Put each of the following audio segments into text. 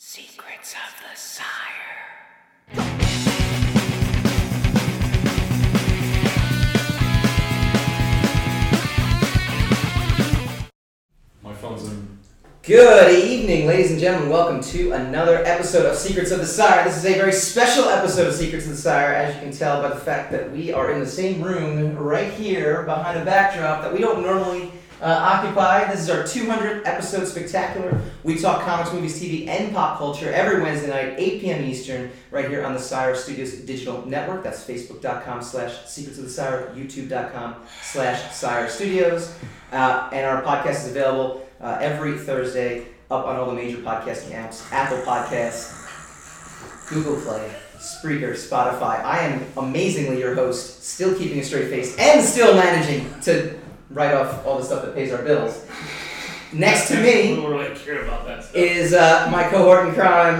Secrets of the Sire. My phone's in. Good evening, ladies and gentlemen. Welcome to another episode of Secrets of the Sire. This is a very special episode of Secrets of the Sire, as you can tell by the fact that we are in the same room right here behind a backdrop that we don't normally occupy. This is our 200th episode spectacular. We talk comics, movies, TV, and pop culture every Wednesday night, 8 p.m. Eastern, right here on the Sire Studios digital network. That's facebook.com/Secrets of the Sire, youtube.com/Sire Studios. And our podcast is available every Thursday up on all the major podcasting apps: Apple Podcasts, Google Play, Spreaker, Spotify. I am amazingly your host, still keeping a straight face and still managing to write off all the stuff that pays our bills. Next to me is my cohort in crime.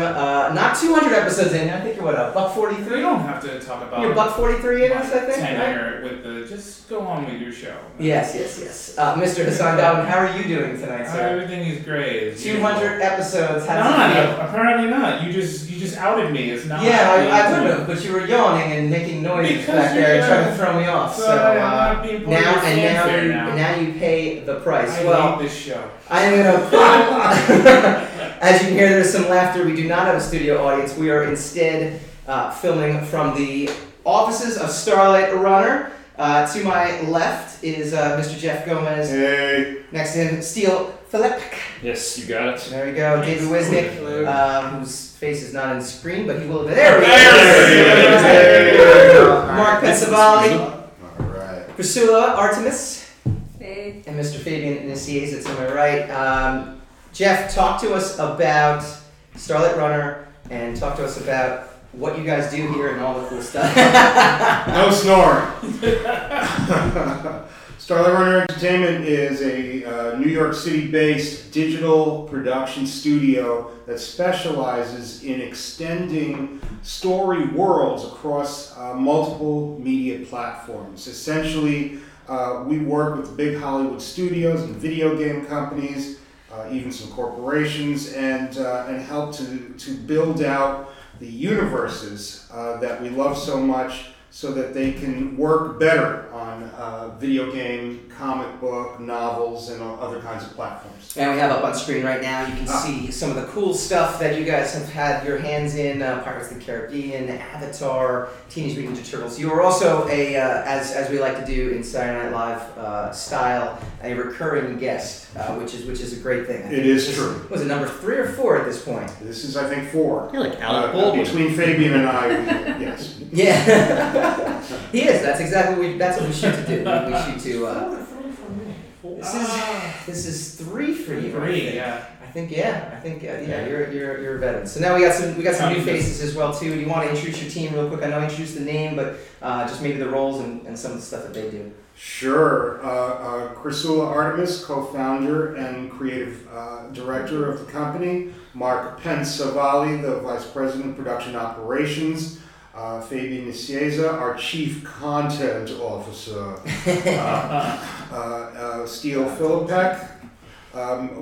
Not 200 episodes in. I think you're buck 43? We don't have to talk about. You're buck 43 in us, I think. Tenure, right? Just go on with your show. Yes. Mr. Hassan Baldwin, how are you doing tonight, sir? Everything is great. 200 episodes. Apparently not. You just outed me. It's not. Yeah, I would have, but you were yawning and making noises back there and trying to throw me off. So now you pay the price. I hate this show. I am going to... As you can hear, there's some laughter. We do not have a studio audience. We are instead filming from the offices of Starlight Runner. To my left is Mr. Jeff Gomez. Hey. Next to him, Steele Filipek. Yes, you got it. There we go. David Wisnik, whose face is not on the screen, but he will be there. There we go. Mark Pensavalle. All right. Chrysoula Artemis. And Mr. Fabian Nicieza to my right. Jeff, talk to us about Starlight Runner and talk to us about what you guys do here and all the cool stuff. No snoring. Starlight Runner Entertainment is a New York City-based digital production studio that specializes in extending story worlds across multiple media platforms. Essentially, we work with big Hollywood studios and video game companies, even some corporations, and help to build out the universes that we love so much so that they can work better on video game, comic book, novels, and other kinds of platforms. And we have up on screen right now, you can see some of the cool stuff that you guys have had your hands in, Pirates of the Caribbean, Avatar, Teenage Mutant Ninja Turtles. You are also a, as we like to do in Saturday Night Live style, a recurring guest, which is a great thing. It is true. Was it number 3 or 4 at this point? This is, I think, 4. You're like Alec Baldwin. Between Fabian and I, yes. Yeah. He is. That's exactly what we shoot to do. We shoot to. This is 3 for you. 3, yeah. I think, yeah. You're a veteran. So now we got some new faces as well too. Do you want to introduce your team real quick? I know I introduced the name, but just maybe the roles and some of the stuff that they do. Sure. Chrysoula Artemis, co-founder and creative director of the company. Mark Pensavalle, the vice president of production operations. Fabian Nicieza, our Chief Content Officer. Steele Filipek.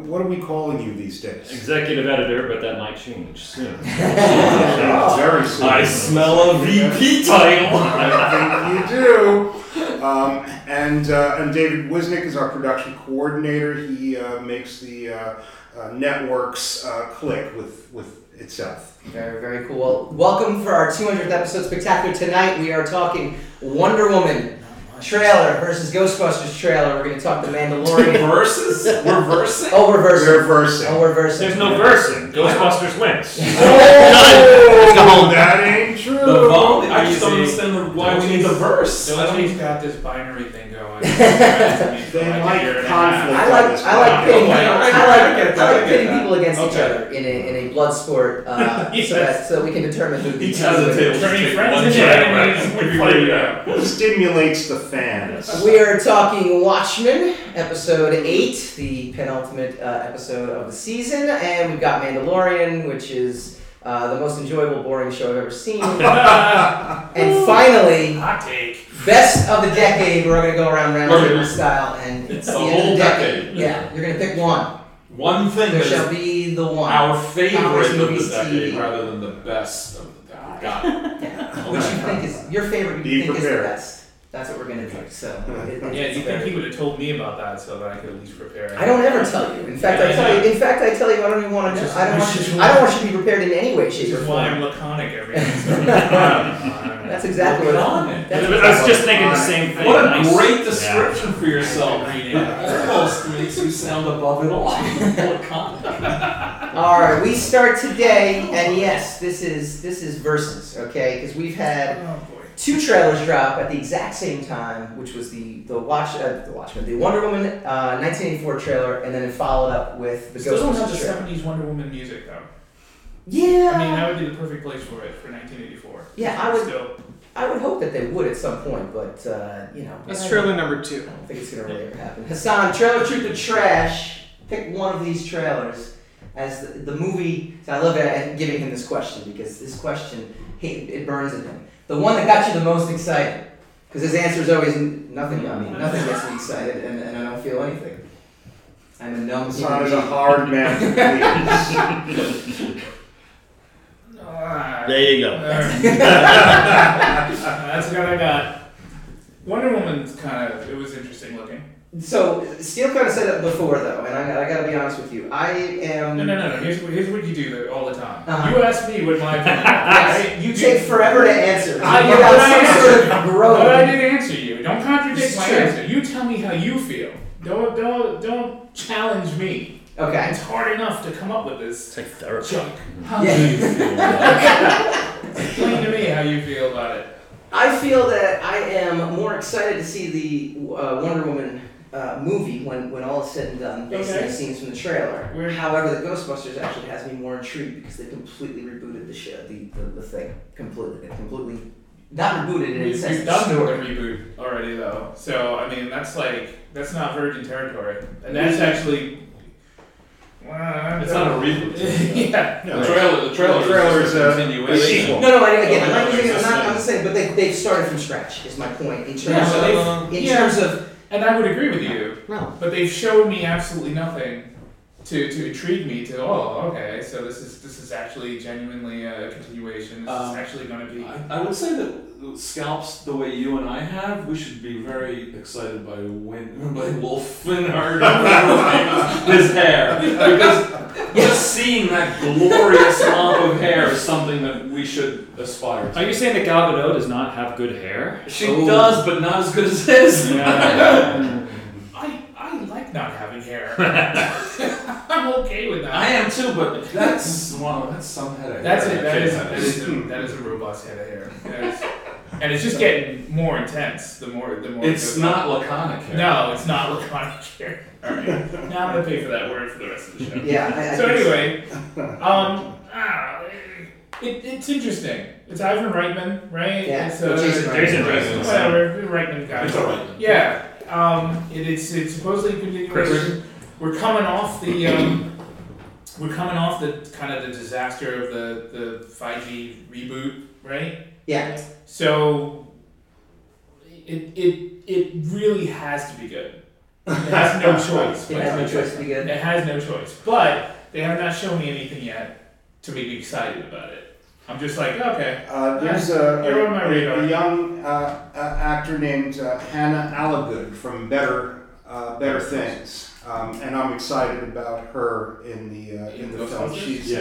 What are we calling you these days? Executive Editor, but that might change soon. Very soon. I smell a VP title. I think you do. And David Wisnik is our production coordinator. He makes the networks click with itself. Very, very cool. Well, welcome for our 200th episode spectacular. Tonight we are talking Wonder Woman trailer versus Ghostbusters trailer. We're going to talk The Mandalorian. Versus? We're versing? Oh, we're versing. There's no versing. Ghostbusters wins. Oh, that ain't true. I just don't understand why we need the verse. He's got this binary thing going. They like conflict. I like pitting people against each other in a blood sport, so we can determine who each other is. Turning friends into enemies stimulates the fans. We are talking Watchmen, episode 8, the penultimate episode of the season, and we've got Mandalorian, which is the most enjoyable, boring show I've ever seen. And finally, hot take. Best of the decade. We're going to go around round table style, and it's the whole decade. Yeah, you're going to pick one. one thing there shall be the one. Our favorite of the decade rather than the best of the decade. Got it. Yeah. Which you think is your favorite, you think prepared. Is the best. That's what we're going to do. So, you think he would have told me about that so that I could at least prepare. I don't ever tell you. In fact, I tell you I don't even want to. I don't want you to be prepared in any way, shape, or form. That's why I'm laconic every episode. That's exactly what I'm. I was just thinking the same thing. What a great description for yourself. It almost makes you sound above it all. All right, we start today, and yes, this is Versus, okay? Because we've had. Two trailers drop at the exact same time, which was the Wonder Woman 1984 trailer, and then it followed up with the Ghostbusters trailer. Still don't have the 70s Wonder Woman music, though. Yeah. I mean, that would be the perfect place for it, for 1984. Yeah, I would hope that they would at some point, but, That's trailer number 2. I don't think it's going to really ever happen. Hassan, trailer truth or trash. Pick one of these trailers. As the movie... I love giving him this question, because this question, it burns in him. The one that got you the most excited. Because his answer is always nothing. I mean, nothing gets me excited, and I don't feel anything. I'm a numb human being. It's a hard man to There you go. That's what I got. Wonder Woman's kind of... It was interesting looking. So, Steele kind of said that before, though, and I got to be honest with you. I am... No. Here's what you do all the time. Uh-huh. You ask me what my opinion is. Yes. You take forever to answer. I did answer you. Don't contradict it's my true. Answer. You tell me how you feel. Don't challenge me. Okay. It's hard enough to come up with this. It's like therapy. Chuck, how do you feel about it? Explain to me how you feel about it. I feel that I am more excited to see the Wonder Woman... movie when all is said and done based on the scenes from the trailer. Weird. However, the Ghostbusters actually has me more intrigued because they completely rebooted the show, the thing completely. They completely not rebooted it. We've done the reboot already though, so I mean that's not Virgin territory, and that's actually. It's not a reboot. Yeah, no, the trailer is a continuation. I'm not saying, but they've started from scratch. Is my point in terms of. And I would agree with you. No. But they've shown me absolutely nothing to intrigue me to, so this is actually genuinely a continuation. This is actually going to be... I would say that scalps the way you and I have, we should be very excited by Wolf and his hair. Because just seeing that glorious mop of hair is something that we should aspire to. Are you saying that Gal Gadot does not have good hair? She does, but not as good as his. Yeah. I like not having hair. I'm okay with that. I am too, but that's some head of hair. That is a robust head of hair. And it's just getting more intense the more it's not laconic hair. No, it's not laconic hair. All right. Now I'm going to pay for that word for the rest of the show. Yeah. It's interesting. It's Ivan Reitman, right? Yeah. Jason Reitman. Whatever. Reitman guy. It's all right. Yeah. It's supposedly a continuation. We're coming off the kind of the disaster of the 5G reboot, right? Yeah. So it really has to be good. It has no choice. It has no choice. But they have not shown me anything yet to make me excited about it. I'm just like, okay. There's a young actor named Hannah Allagood from Better Things, and I'm excited about her in the film. She's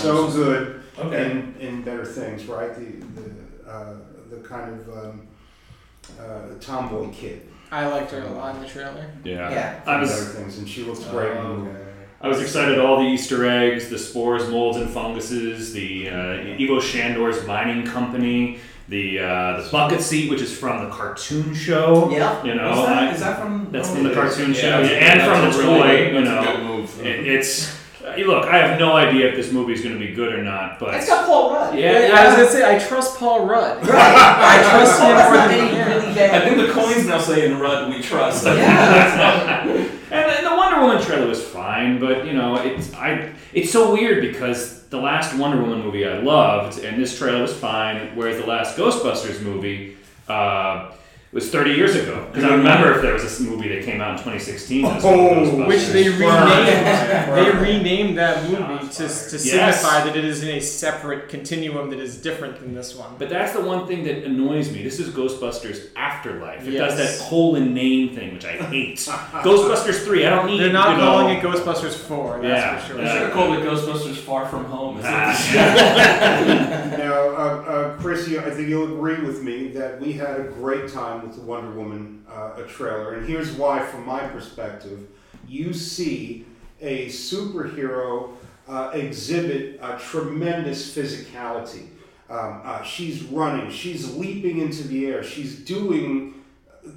so good in Better Things, right? The kind of tomboy kid. I liked her a lot in the trailer. Yeah. I was Better Things, and she looks great. I was excited all the Easter eggs, the spores, molds, and funguses, the Ivo Shandor's mining company, the bucket seat, which is from the cartoon show. Yeah. You know, That's from the cartoon show, and from the toy. That's a good move. Look, I have no idea if this movie is going to be good or not, but... It's got Paul Rudd. Yeah. I was going to say, I trust Paul Rudd. Right. I trust him for really bad. I think the coins now say, in Rudd, we trust. Yeah. And the Wonder Woman trailer was fine, but, it's so weird because the last Wonder Woman movie I loved, and this trailer was fine, whereas the last Ghostbusters movie... was 30 years ago. Because I remember if there was this movie that came out in 2016. Oh, which they renamed. They renamed that movie to signify that it is in a separate continuum that is different than this one. But that's the one thing that annoys me. This is Ghostbusters Afterlife. It does that colon name thing, which I hate. Ghostbusters 3, I don't need. They're not calling it Ghostbusters 4. That's for sure. They should have called it Ghostbusters Far From Home. Now, Chris, I think you'll agree with me that we had a great time with the Wonder Woman trailer, and here's why, from my perspective. You see a superhero exhibit tremendous physicality. She's running, she's leaping into the air, she's doing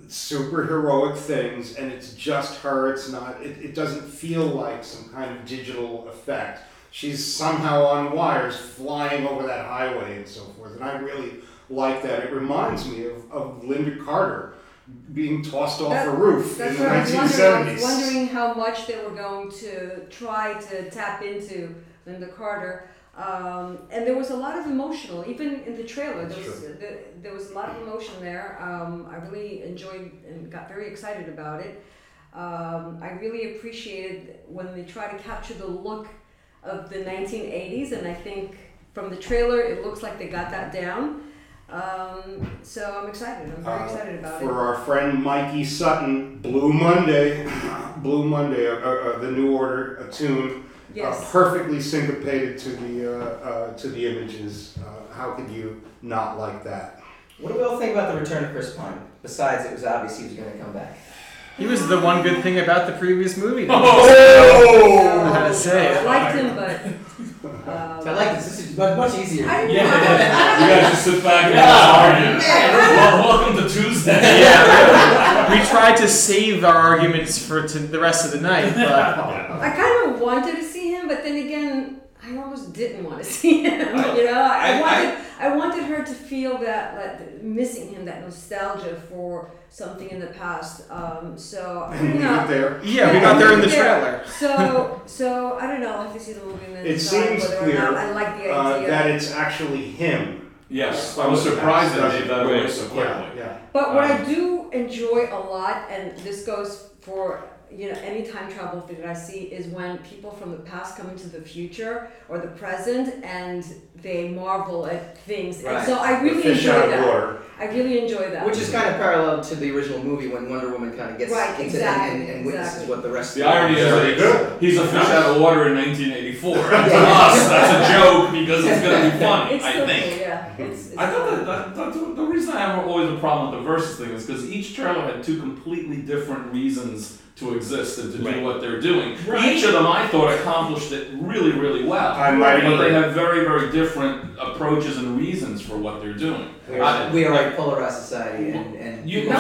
superheroic things, and it's just her. It's not. It doesn't feel like some kind of digital effect. She's somehow on wires flying over that highway and so forth, and I really like that. It reminds me of Linda Carter being tossed off a roof in the 1970s. I was wondering how much they were going to try to tap into Linda Carter. And there was a lot of emotional, even in the trailer, there was a lot of emotion there. I really enjoyed and got very excited about it. I really appreciated when they try to capture the look of the 1980s, and I think from the trailer it looks like they got that down. So I'm excited. I'm very excited about it. For our friend Mikey Sutton, Blue Monday, the New Order tune, perfectly syncopated to the images. How could you not like that? What do we all think about the return of Chris Pine? Besides, it was obvious he was going to come back. He was the one good thing about the previous movie. I had to say. I liked him, but... I like this. This is much easier. You guys just sit back and argue. Welcome to Tuesday. We tried to save our arguments for the rest of the night. But I kind of wanted to see him, but then again, I almost didn't want to see him. I wanted her to feel that, like, missing him, that nostalgia for something in the past. We got there. Yeah, we got there in the trailer. So I don't know. I'll have to see the movie. It seems clear that it's actually him. Yes, I was surprised that they got away so quickly. Yeah. But what I do enjoy a lot, and this goes for any time travel thing that I see, is when people from the past come into the future or the present and they marvel at things. Right. And so I really enjoy that. Water. I really enjoy that. Which is kind of parallel to the original movie when Wonder Woman kind of gets into it and witnesses what the rest of the irony is he's a fish out of water in 1984. To us, that's a joke because it's going to be funny, I think. I thought that the reason I have always a problem with the Versus thing is because each trailer had two completely different reasons to exist and to do what they're doing. Right. Each of them, I thought, accomplished it really, really well. But they have very, very different approaches and reasons for what they're doing. We are a polarized society, and we're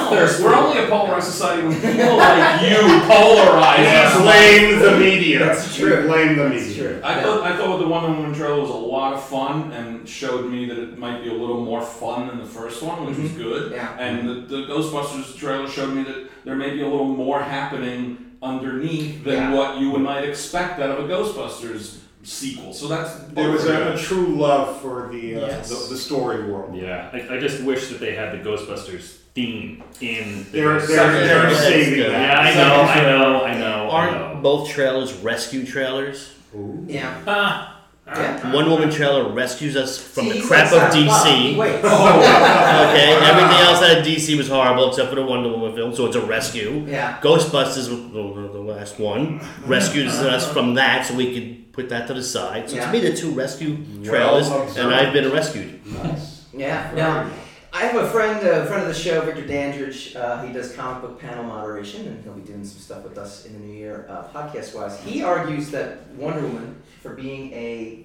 only a polarized society when people like you polarize us. Blame the media. That's true. Blame the media. I thought the Wonder Woman trailer was a lot of fun and showed me that it might be a little more fun than the first one, which was good. Yeah. And the Ghostbusters trailer showed me that there may be a little more happening underneath than what you might expect out of a Ghostbusters sequel. So there was a true love for the story world. Yeah, I just wish that they had the Ghostbusters theme in. They're saving that. Yeah, I know. Aren't both trailers rescue trailers? Ooh. Yeah. One Woman trailer rescues us from the crap of DC. Okay, everything else out of DC was horrible except for the Wonder Woman film, so it's a rescue. Yeah. Ghostbusters, the last one, rescues us from that, so we could put that to the side. So to me, the two rescue trailers, and I've been rescued. Nice. Yeah. Now, I have a friend of the show, Victor Dandridge. He does comic book panel moderation, and he'll be doing some stuff with us in the new year, podcast-wise. He argues that Wonder Woman, for being a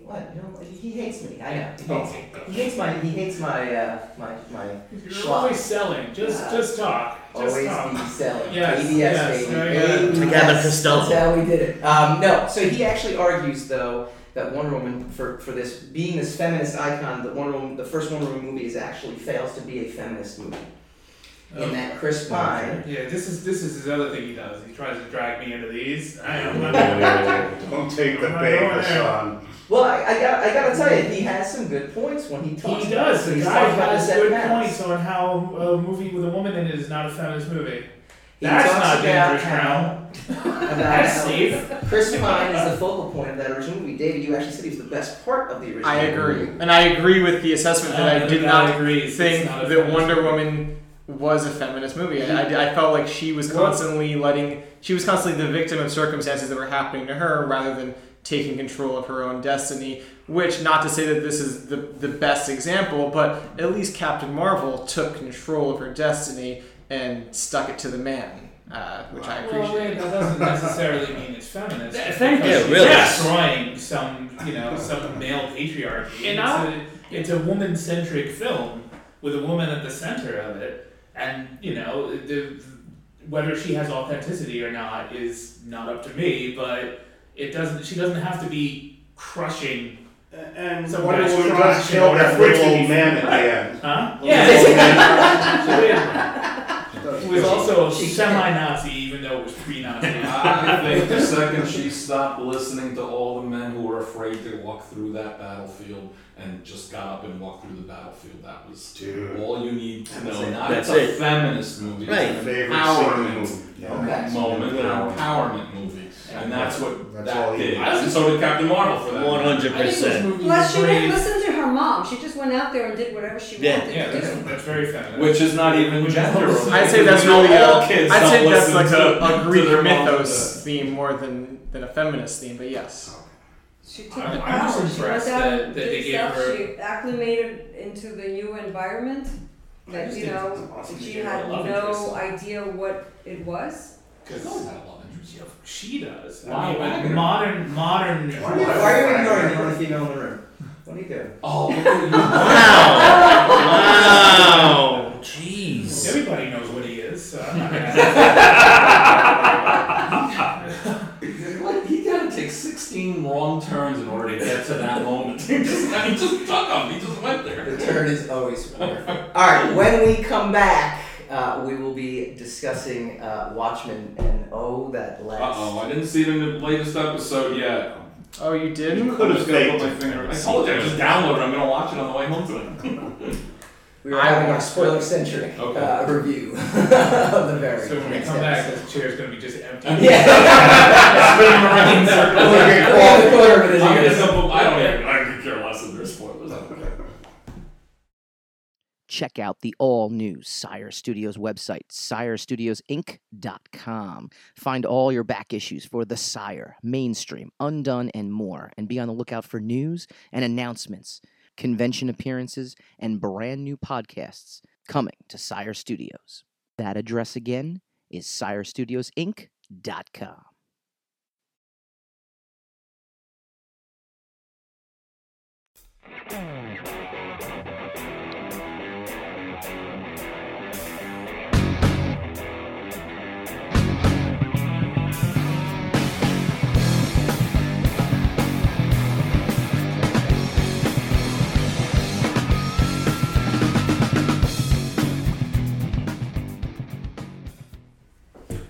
he hates me. I know. He hates my You're always selling. Just talk. Always be selling. ABS, baby. That's how we did it. No, so he actually argues, though, that Wonder Woman, for this being this feminist icon, that Wonder Woman, the first Wonder Woman movie, is actually fails to be a feminist movie. in that Chris Pine. Yeah, this is his other thing he does. He tries to drag me into these. I am not don't take the bait, Hassan. Well, I gotta tell you, he has some good points when he talks. He does. The guy has good points on how a movie with a woman in it is not a feminist movie. That's not dangerous, Crown. That's safe. Chris Pine is the focal point of that original movie. David, you actually said he was the best part of the original movie. I agree. And I agree with the assessment that I did not think that Wonder Woman was a feminist movie. I felt like she was constantly the victim of circumstances that were happening to her rather than taking control of her own destiny, which, not to say that this is the best example, but at least Captain Marvel took control of her destiny and stuck it to the man, which I appreciate. Well, it doesn't necessarily mean it's feminist. Thank you. It's really destroying some male patriarchy. It's a woman-centric film with a woman at the center of it, and whether she has authenticity or not is not up to me. But she doesn't have to be crushing. And so what is she does kill that little old man at the end? Huh? Yeah. Who was also semi-Nazi, even though it was pre-Nazi. I think the second she stopped listening to all the men who were afraid to walk through that battlefield and just got up and walked through the battlefield, that was all you need to know. It's a feminist movie. Right. It's an empowerment movie. And that's what that did. And so did Captain Marvel for that. 100%. Plus, she didn't listen to her mom. She just went out there and did whatever she wanted to do. That's very feminine. Which is not even gender. I'd say that's really a Greek mythos theme more than a feminist theme, but yes. She took the power. She went out she acclimated into the new environment. That, she had no idea what it was. She does. Modern. Why are you ignoring the only female in the room? What do you do? Oh, wow! Jeez. Everybody knows what he is. So I'm not gonna ask. He had to take 16 wrong turns in order to get to that moment. He just took them. He just went there. The turn is always wonderful. All right. When we come back. We will be discussing Watchmen and that last. I didn't see it in the latest episode yet. Oh, you did? You could have faked my finger. I told you, I just downloaded it. I'm going to watch it on the way home tonight. We were having a spoiler-centric review of the very. So when we come back, the chair's going to be just empty. Yeah. Spinning around in circles. I could care less if there's spoilers. Check out the all-new Sire Studios website, SireStudiosInc.com. Find all your back issues for The Sire, Mainstream, Undone, and more. And be on the lookout for news and announcements, convention appearances, and brand new podcasts coming to Sire Studios. That address again is SireStudiosInc.com.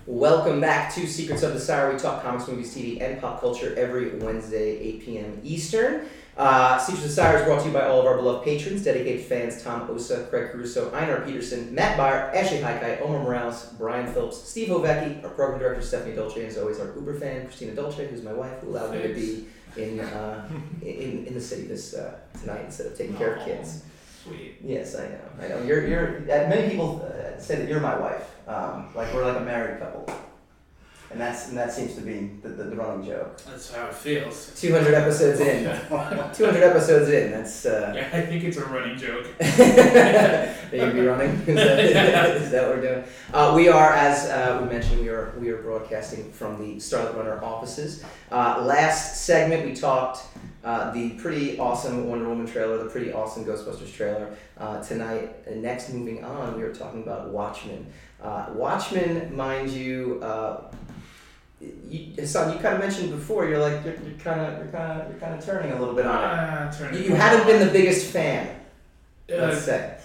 Welcome back to Secrets of the Sire. We talk comics, movies, TV, and pop culture every Wednesday, 8 p.m. Eastern. Secrets of the Sire is brought to you by all of our beloved patrons, dedicated fans, Tom Osa, Craig Caruso, Einar Peterson, Matt Beyer, Ashley Haikai, Omar Morales, Brian Phillips, Steve Hovecki, our program director, Stephanie Dolce, and as always, our Uber fan, Christina Dolce, who's my wife, who allowed me to be in the city this tonight instead of taking care of kids. Sweet. Yes, I know. You're. Many people say that you're my wife. Like we're like a married couple, and that seems to be the running joke. That's how it feels. 200 episodes in. 200 episodes in. That's. Yeah, I think it's a running joke. Are you be running? Is that what we're doing? We are, as we mentioned, we are broadcasting from the Starlight Runner offices. Last segment we talked. The pretty awesome Wonder Woman trailer, the pretty awesome Ghostbusters trailer. Tonight, next moving on, we were talking about Watchmen. Watchmen, mind you, Hassan, you kind of mentioned before. You're like you're kind of turning a little bit on it. You haven't been the biggest fan. Let's say.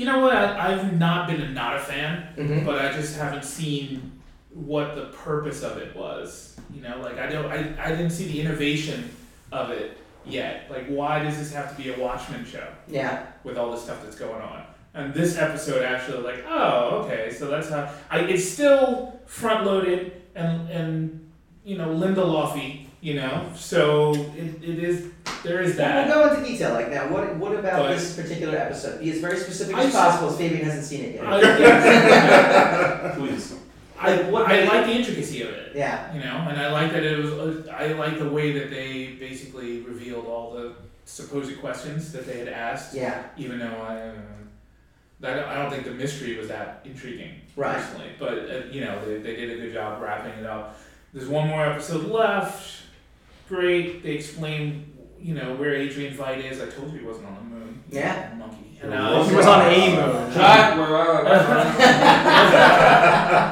You know what? I've not been not a fan, mm-hmm. but I just haven't seen what the purpose of it was. You know, like I didn't see the innovation of it yet. Like, why does this have to be a Watchmen show? Yeah. With all the stuff that's going on. And this episode actually, like, oh, okay, so that's how... it's still front-loaded and you know, Lindelof-y, you know? So it is... There is that. We'll go into detail. Like, now, what about this particular episode? Be as very specific as possible, as Fabian hasn't seen it yet. Please. I like the intricacy of it. Yeah. You know? And I like that it was... I like the way that they basically revealed all the supposed questions that they had asked. Yeah. Even though I don't think the mystery was that intriguing, right. Personally. But, you know, they did a good job wrapping it up. There's one more episode left. Great. They explained, you know, where Adrian Veidt is. I told you he wasn't on the moon. Yeah. Monkey. No, he was on a moon.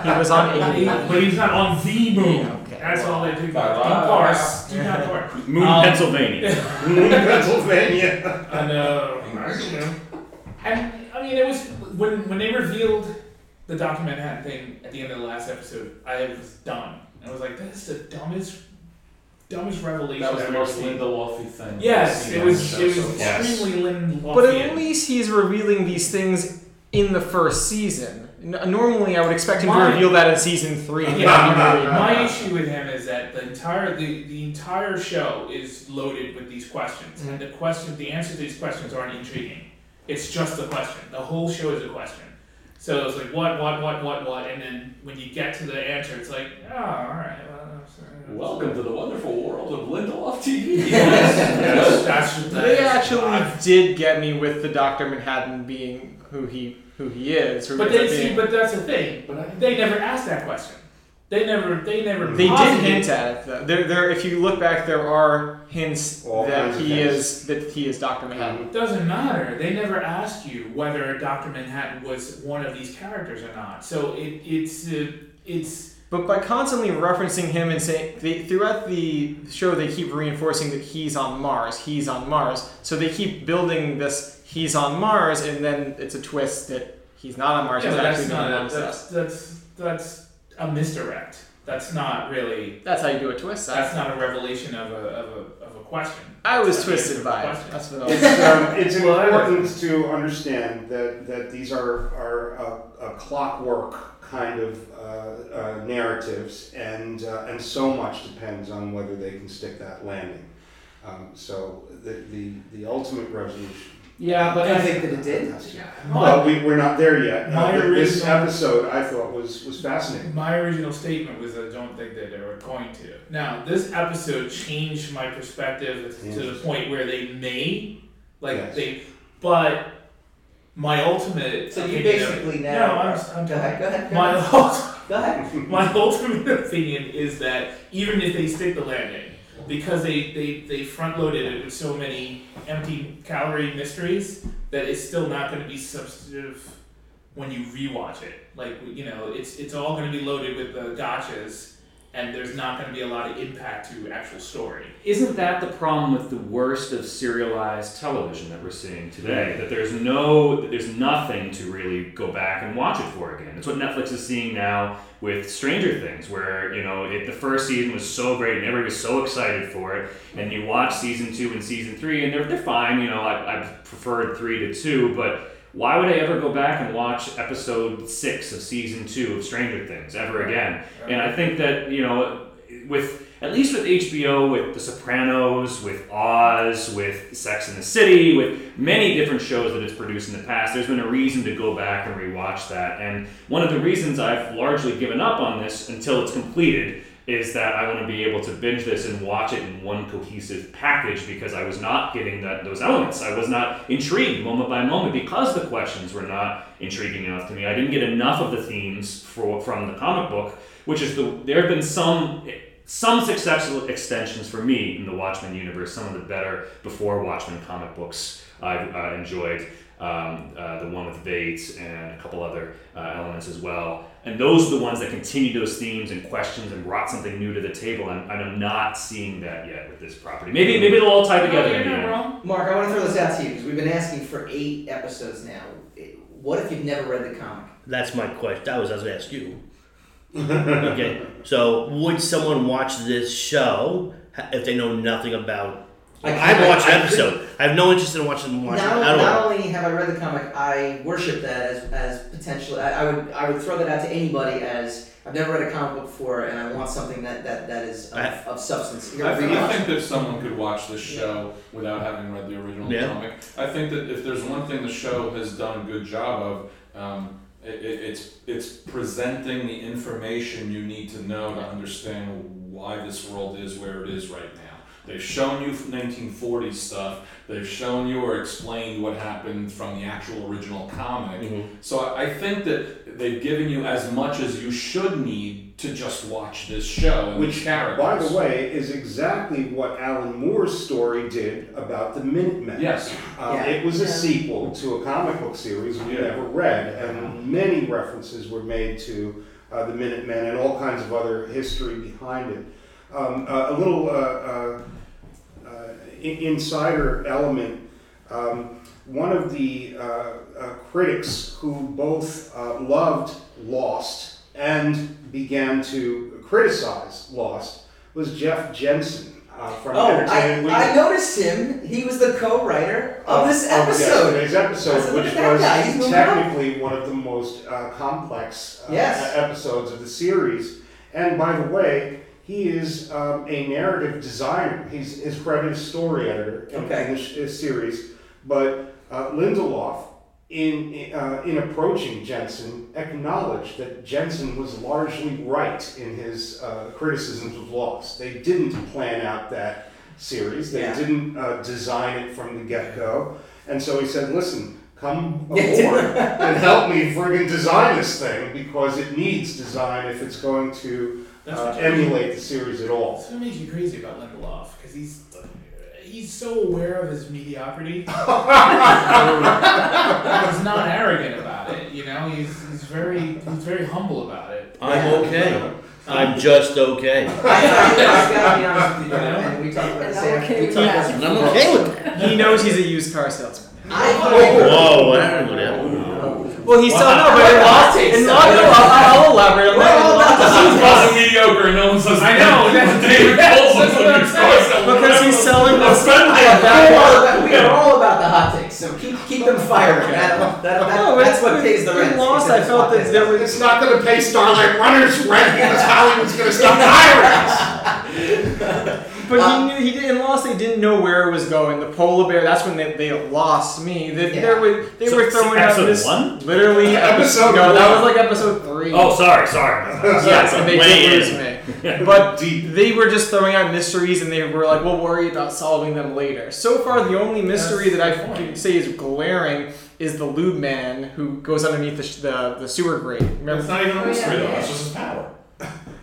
He was on a moon. But he's not on the moon. Okay. That's all they do. Do not parse. Moon, Pennsylvania. Moon, Pennsylvania. I know. You know. And I mean, it was when they revealed the Doctor Manhattan thing at the end of the last episode. I was done. I was like, "That's the dumbest revelation." That was the most Lindelof-y thing. Yes, it was extremely Lindelof-y. But at least he's revealing these things in the first season. Normally, I would expect him to reveal that in season 3. Yeah, my issue with him is that the entire show is loaded with these questions, mm-hmm. and the answers to these questions aren't intriguing. It's just a question. The whole show is a question. So it's like, what? And then when you get to the answer, it's like, oh, all right. Well, sorry. Welcome to the wonderful world of Lindelof TV. Yes. They actually did get me with the Dr. Manhattan being who he is. But that's the thing. They never asked that question. They never. They did hint at it, though. There. If you look back, there are hints that he is Dr. Manhattan. It doesn't matter. They never asked you whether Dr. Manhattan was one of these characters or not. So it's. But by constantly referencing him and saying throughout the show, they keep reinforcing that he's on Mars. So they keep building this. He's on Mars, and then it's a twist that he's not on Mars. Yeah, that's a misdirect. That's not really... That's how you do a twist. That's not a revelation of a question. I was twisted by it. That's what I was thinking. It's important to understand that these are clockwork kind of narratives, and so much depends on whether they can stick that landing. So the ultimate resolution... Yeah, but I think that it did. Yeah. Well, we're not there yet. This episode, I thought, was fascinating. My original statement was I don't think that they were going to. Now, this episode changed my perspective to the point where they may. But my ultimate... So you basically now... No, I'm done. Go ahead. My ultimate opinion is that even if they stick the landing... Because they front-loaded it with so many empty-calorie mysteries that it's still not going to be substantive when you rewatch it. Like, you know, it's all going to be loaded with the gotchas, and there's not going to be a lot of impact to actual story. Isn't that the problem with the worst of serialized television that we're seeing today? That there's nothing to really go back and watch it for again. It's what Netflix is seeing now with Stranger Things, where, you know, the first season was so great and everybody was so excited for it, and you watch season 2 and season 3, and they're fine, you know, I preferred 3 to 2, but why would I ever go back and watch episode 6 of season 2 of Stranger Things ever again? And I think that, you know, at least with HBO, with The Sopranos, with Oz, with Sex and the City, with many different shows that it's produced in the past, there's been a reason to go back and rewatch that. And one of the reasons I've largely given up on this until it's completed is that I want to be able to binge this and watch it in one cohesive package, because I was not getting those elements. I was not intrigued moment by moment because the questions were not intriguing enough to me. I didn't get enough of the themes from the comic book, which is there have been some successful extensions for me in the Watchmen universe, some of the better before Watchmen comic books I've enjoyed. The one with Bates and a couple other elements as well. And those are the ones that continue those themes and questions and brought something new to the table. And I'm not seeing that yet with this property. Maybe it'll all tie together. Mark, I want to throw this out to you because we've been asking for 8 episodes now. What if you've never read the comic? That's my question. I was going to ask you. Okay. So would someone watch this show if they know nothing about... I've watched an episode. I have no interest in watching it. Not only have I read the comic, I worship that as potentially... I would throw that out to anybody as... I've never read a comic book before, and I want something that is of substance. I think that someone could watch this show without having read the original comic. I think that if there's one thing the show has done a good job of, it's presenting the information you need to know to understand why this world is where it is right now. They've shown you 1940s stuff. They've shown you or explained what happened from the actual original comic. Mm-hmm. So I think that they've given you as much as you should need to just watch this show. And which, by the way, is exactly what Alan Moore's story did about the Minutemen. Yes. It was a sequel to a comic book series we never read, and many references were made to the Minutemen and all kinds of other history behind it. A little... insider element. One of the critics who both loved Lost and began to criticize Lost was Jeff Jensen from Entertainment Weekly. I noticed him. He was the co-writer of this episode. Yes, today's episode, which was technically one of the most complex episodes of the series. And by the way, he is a narrative designer. He's credited as story editor in this series. But Lindelof, in approaching Jensen, acknowledged that Jensen was largely right in his criticisms of Lost. They didn't plan out that series. They didn't design it from the get-go. And so he said, listen, come aboard and help me friggin' design this thing, because it needs design if it's going to... emulate the series at all. That's what makes you crazy about Lindelof, because he's so aware of his mediocrity. He's not arrogant about it, you know. He's very humble about it. I'm okay. I'm just okay. I gotta be honest with you, and we talk about this. I'm okay with that. He knows he's a used car salesman. Well, he saw no, but I'll elaborate on that. This is mediocre, and no one says. I know. David Coulson's what I'm saying. Because he's selling the spend. We are all about the hot takes, so keep them firing. That's what pays the rent. Lost, I felt that it's not going to pay Starlight Runner's rent because Hollywood's going to stop hiring us. But he knew in Lost they didn't know where it was going. The polar bear, that's when they lost me. They were throwing out this one? Literally episode no, one. That was like episode 3. Oh, sorry. Yes, and they did lose me. But they were just throwing out mysteries, and they were like, we'll worry about solving them later. So far, the only mystery that I can say is glaring is the lube man who goes underneath the sewer grate. Remember? It's not even a mystery though. It's just his power.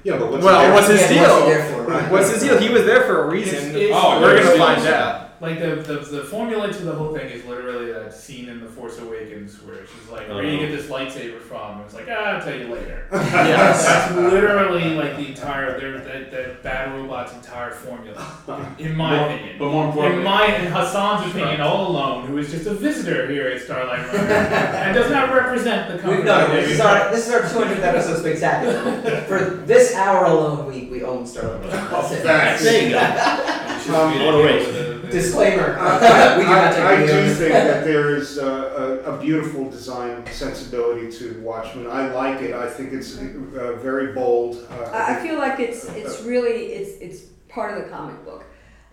Yeah, but what's his deal? What's his deal? He was there for a reason. We're going to find out. Like, the formula to the whole thing is literally that scene in The Force Awakens where she's like, where do you get this lightsaber from? And it's like, I'll tell you later. Yes. That's literally like the entire, that bad robot's entire formula, in my opinion. But more importantly. In Hassan's opinion, all alone, who is just a visitor here at Starlight Runner, and does not represent the company. This is our 200th episode spectacular. For this hour alone, we own Starlight Runner. That's it. There you go. Disclaimer. I do think that there is a beautiful design sensibility to Watchmen. I like it. I think it's very bold. I feel like it's really part of the comic book.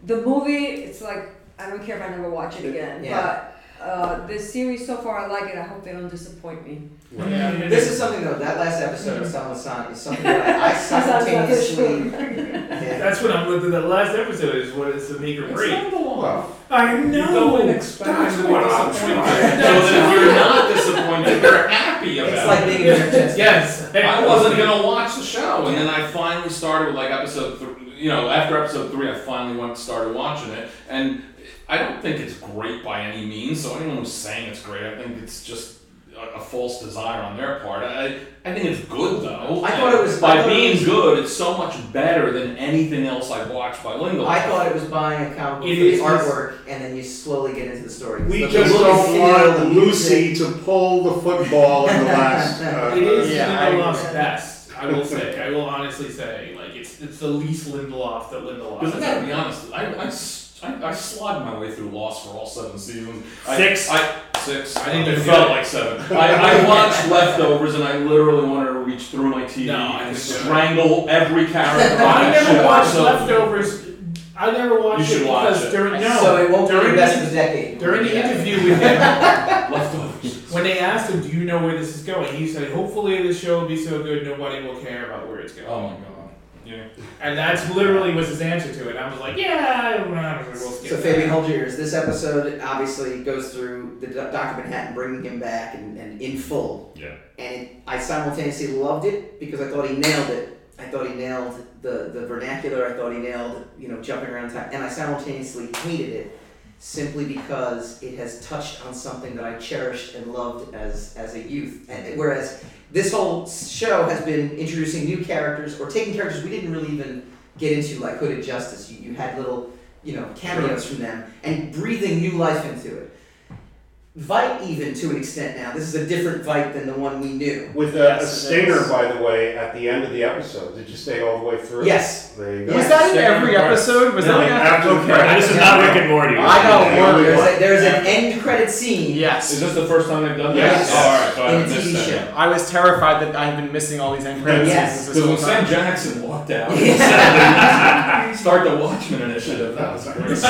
The movie, it's like, I don't care if I never watch it again. Yeah. But the series so far, I like it. I hope they don't disappoint me. Right. Yeah. This is something though. That last episode of Hassan is something that I simultaneously. That's what I'm looking. That last episode is what it's the make or break. I know. That's what I'm trying. So if you're not disappointed, you're happy about it. It's like being a yes. I wasn't gonna watch the show, and then I finally started with like episode 3. You know, after episode 3, I finally started watching it, and I don't think it's great by any means. So anyone who's saying it's great, I think it's just. a false desire on their part. I think it's good though. By being good, it's so much better than anything else I've watched bilingually. I thought it was buying a comic book with artwork, and then you slowly get into the story. We just don't want Lucy to pull the football in the last. It is Lindelof's best. I will say. I will honestly say, like it's the least Lindelof that Lindelof. Because I gotta be honest, I slogged my way through Lost for all 7 seasons. Six. I think it felt like 7. I watched Leftovers and I literally wanted to reach through my TV and strangle every character. I never watched Leftovers. You should watch it. So it won't be the best of the decade. During the interview with him, Leftovers. When they asked him, "Do you know where this is going?" he said, "Hopefully this show will be so good nobody will care about where it's going." Oh my god. Yeah. And that's literally was his answer to it. I was like, we'll skip that. So Fabian, hold your ears. This episode obviously goes through the Doctor Manhattan bringing him back and in full. Yeah. And I simultaneously loved it because I thought he nailed it. I thought he nailed the vernacular. I thought he nailed, jumping around time. And I simultaneously hated it simply because it has touched on something that I cherished and loved as a youth. And whereas this whole show has been introducing new characters or taking characters we didn't really even get into, like Hooded Justice. You had little, cameos from them and breathing new life into it. Vite, even to an extent now. This is a different Vite than the one we knew. With a stinger, by the way, at the end of the episode. Did you stay all the way through? Yes. There you go. Was that in every episode? Was that after? Okay. This is not Rick and Morty. I know. There's an end credit scene. Yes. Is this the first time they've done this? Yes. All right. So in a TV show. I was terrified that I had been missing all these end credits. Yes. Because when Sam Jackson walked out, start the Watchmen initiative. That was great. And it's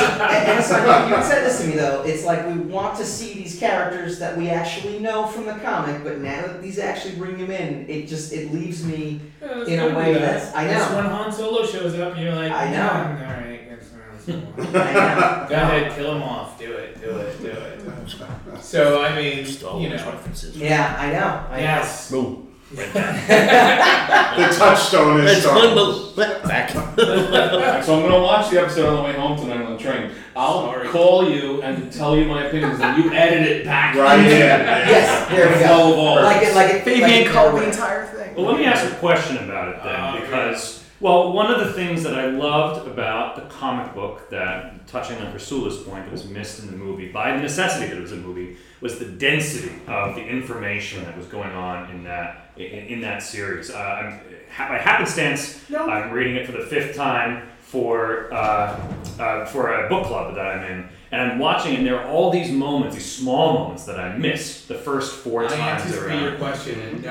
like you said this to me though. It's like we want to see these characters that we actually know from the comic, but now that these actually bring them in, it leaves me in a way that's I know. That's when Han Solo shows up and you're like, I know. Alright, I know. Go ahead, kill him off. Do it. So I mean, references. Yeah, I know. Yes. Boom. The touchstone is Star Wars. Back. So I'm going to watch the episode on the way home tonight on the train. I'll call you and tell you my opinions, and you edit it back. Right in. Yes, there we go. Like it. Fabian called the entire thing. Well, let me ask a question about it then, because one of the things that I loved about the comic book that, touching on Chrysoula's point, that was missed in the movie by the necessity that it was a movie, was the density of the information that was going on in that. In that series, by happenstance, I'm reading it for the 5th time for a book club that I'm in, and I'm watching, and there are all these moments, these small moments that I missed the first 4 times around. I anticipate your question, and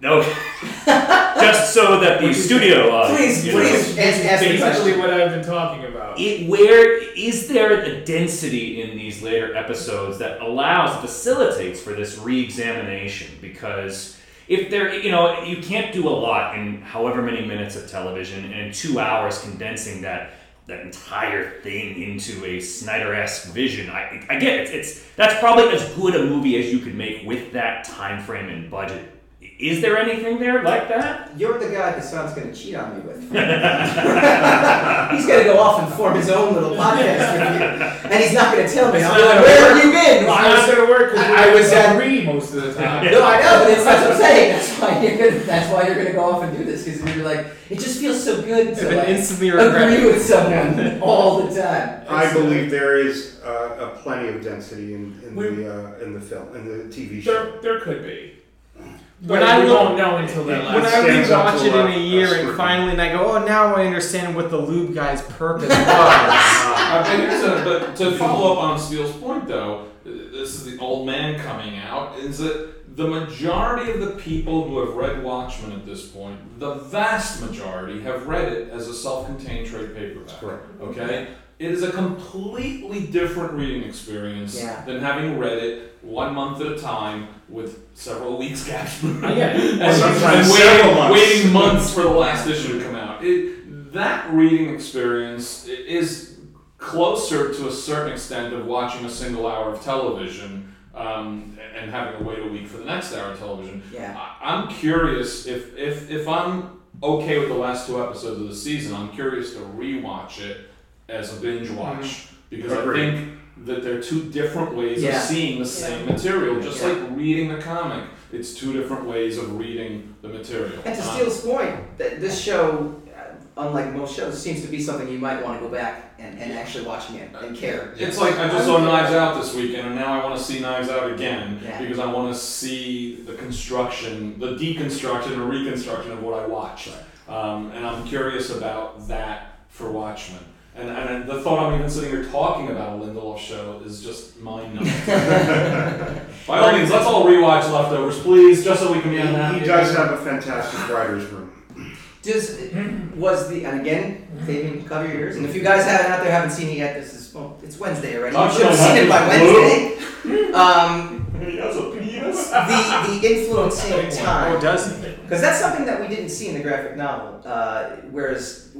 no, just so that the studio, please, that's exactly what I've been talking about. Where is there a density in these later episodes that facilitates for this re-examination? Because if there, you can't do a lot in however many minutes of television, and in 2 hours condensing that entire thing into a Snyder-esque vision. I get it. That's probably as good a movie as you could make with that time frame and budget. Is there anything there like that? You're the guy Hassan's going to cheat on me with. He's going to go off and form his own little podcast with you. And he's not going to tell me. Where have you been? It's not going to work because I was at Ree most of the time. No, I know, but it's not what I'm saying. That's why you're going to go off and do this, because you're like, it just feels so good to instantly agree with someone all the time. I believe there is a plenty of density in the film, in the TV show. There could be. But we won't know until that last. When I rewatch it in a year and finally, and I go, now I understand what the lube guy's purpose was. But to follow up on Steele's point, though, this is the old man coming out. Is that the majority of the people who have read Watchmen at this point, the vast majority, have read it as a self-contained trade paperback. Correct. Okay. It is a completely different reading experience than having read it 1 month at a time with several weeks gaps. And waiting months for the last issue to come out. That reading experience is closer to a certain extent of watching a single hour of television and having to wait a week for the next hour of television. Yeah. I'm curious if I'm okay with the last 2 episodes of the season, I'm curious to rewatch it as a binge watch, because I think that they're two different ways of seeing the same material. Just like reading the comic, it's two different ways of reading the material. And to Steele's point, this show, unlike most shows, seems to be something you might want to go back and actually watch again and care. It's like I just saw Knives Out this weekend, and now I want to see Knives Out again because I want to see the construction, the deconstruction or reconstruction of what I watched. Right. And I'm curious about that for Watchmen. And the thought I'm even sitting here talking about a Lindelof show is just mind-numbing. By all means, let's all rewatch Leftovers, please, just so we can be unhappy. He does have a fantastic writer's room. And again, Fabian, cover your ears. And if you guys haven't seen it yet, it's Wednesday already. You should have seen it by Wednesday. The influencing time. Oh, doesn't it? Because that's something that we didn't see in the graphic novel. Whereas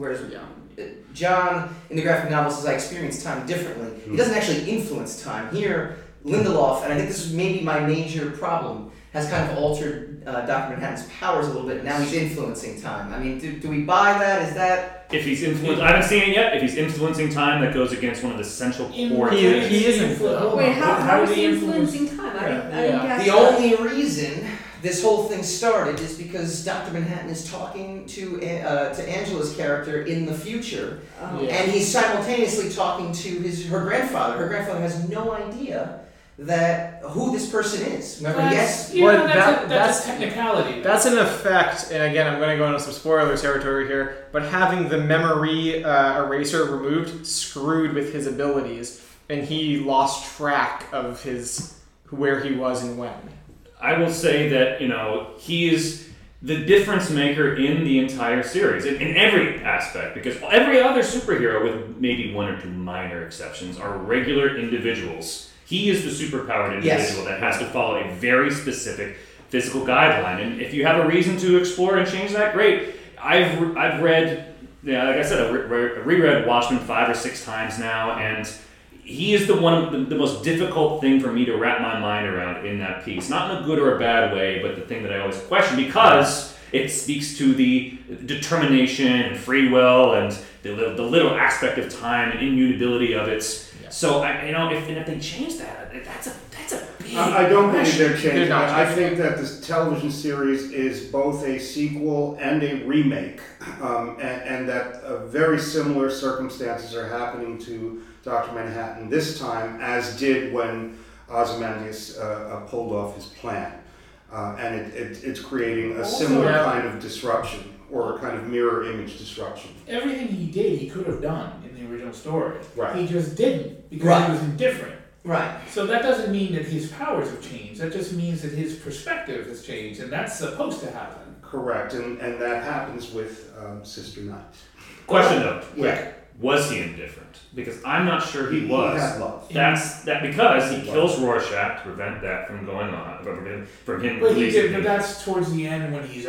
John in the graphic novel says, I experience time differently. He doesn't actually influence time. Here, Lindelof, and I think this is maybe my major problem, has kind of altered Dr. Manhattan's powers a little bit. Now he's influencing time. I mean, do we buy that? Is that... If he's I haven't seen it yet. If he's influencing time, that goes against one of the central core things. He is influencing. Wait, how is he influencing time? I the only reason this whole thing started is because Dr. Manhattan is talking to Angela's character in the future, and he's simultaneously talking to her grandfather. Her grandfather has no idea that who this person is. Remember, that's a technicality. That's an effect, and again, I'm going to go into some spoiler territory here, but having the memory eraser removed screwed with his abilities, and he lost track of where he was and when. I will say that, he is the difference maker in the entire series, in every aspect, because every other superhero, with maybe one or two minor exceptions, are regular individuals. He is the superpowered individual that has to follow a very specific physical guideline. And if you have a reason to explore and change that, great. I've read, like I said, I've reread Watchmen 5 or 6 times now, and he is the most difficult thing for me to wrap my mind around in that piece. Not in a good or a bad way, but the thing that I always question, because it speaks to the determination and free will and the little aspect of time and immutability of it. So if they change that, that's a big. I don't believe they're changing that. I think that this television series is both a sequel and a remake, and that very similar circumstances are happening to Dr. Manhattan this time, as did when Ozymandias pulled off his plan, and it's creating a similar kind of disruption. Or a kind of mirror image disruption. Everything he did, he could have done in the original story. Right. He just didn't because he was indifferent. Right. So that doesn't mean that his powers have changed. That just means that his perspective has changed, and that's supposed to happen. Correct, and that happens with Sister Knives. Question though. Yeah. Was he indifferent? Because I'm not sure he was. He had love. Because he kills Rorschach to prevent that from going on, from him. But he did. But that's towards the end when he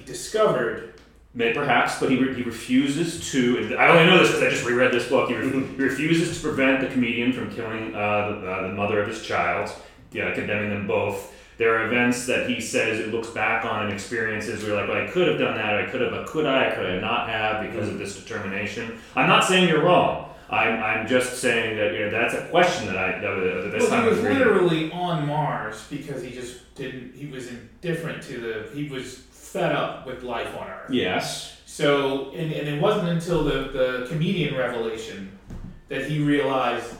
discovered. Perhaps, but he refuses to. And I only know this because I just reread this book. He refuses to prevent the comedian from killing the mother of his child. Yeah, condemning them both. There are events that he says it looks back on and experiences where you're like, well, I could have done that, I could have, but could I not have because of this determination? I'm not saying you're wrong. I'm just saying that that's a question that I that this time. Well, he was literally on Mars because he just didn't. He was indifferent he was fed up with life on Earth. Yes. So and it wasn't until the comedian revelation that he realized,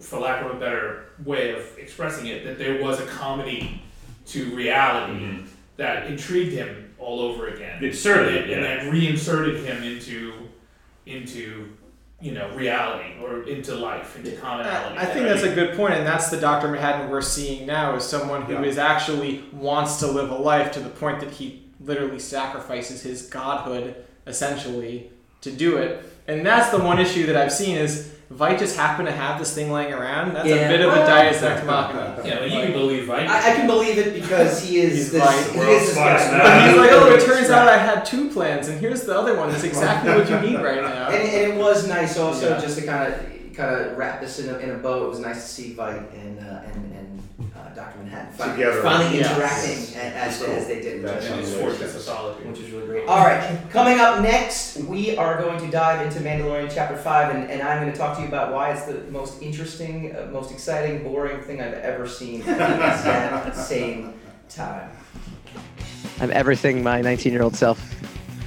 for lack of a better way of expressing it, that there was a comedy to reality that intrigued him all over again. And that reinserted him into reality or into life, into commonality. I think that's a good point, and that's the Dr. Manhattan we're seeing now is someone who is actually wants to live a life to the point that he literally sacrifices his godhood, essentially, to do it. And that's the one issue that I've seen is Vite just happened to have this thing laying around. That's a bit of a Deus Ex Machina. Yeah, you can believe Vite. I can believe it because he is he's this. Vite. He is this guy. But he's like, it turns out I had 2 plans, and here's the other one. That's exactly what you need right now. And it was nice also just to kind of wrap this in a bow. It was nice to see Vite and Doctor Manhattan finally interacting as they did. Which is really great. All right, coming up next, we are going to dive into Mandalorian Chapter 5, and I'm going to talk to you about why it's the most interesting, most exciting, boring thing I've ever seen at the exact same time. I'm everything my 19-year-old self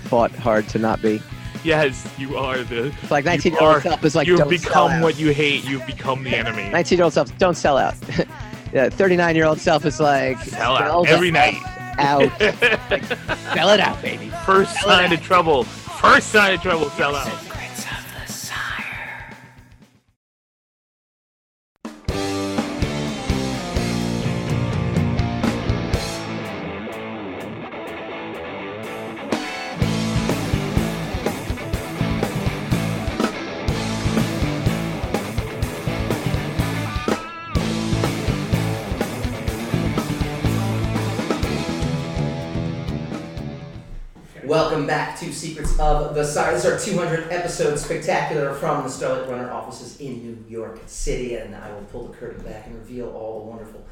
fought hard to not be. Yes, you are the... It's like 19-year-old self is like, don't sell out. You've become what you hate. You've become the enemy. 19-year-old self, don't sell out. Yeah, 39-year-old self is like... Sell out every night. Out. Like, sell it out, baby. First sign of trouble, sell out. Secrets of the Sire. Welcome back to Secrets of the Sire. This is our 200th episode spectacular from the Starlight Runner offices in New York City, and I will pull the curtain back and reveal all the wonderful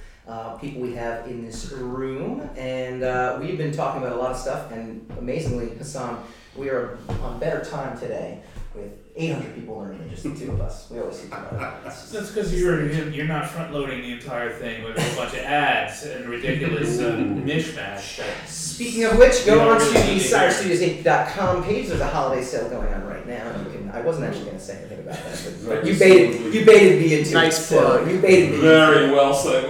people we have in this room. And we've been talking about a lot of stuff, and amazingly, Hassan, we are on better time today with 800 people in the room, just the two of us. We always see that. That's because you're not front loading the entire thing with a bunch of ads and ridiculous mishmash. Speaking of which, go on to the SireStudios.com page. There's a holiday sale going on right now. I wasn't actually going to say anything about that, but you baited me into it. Nice plug. You baited me. Very well said.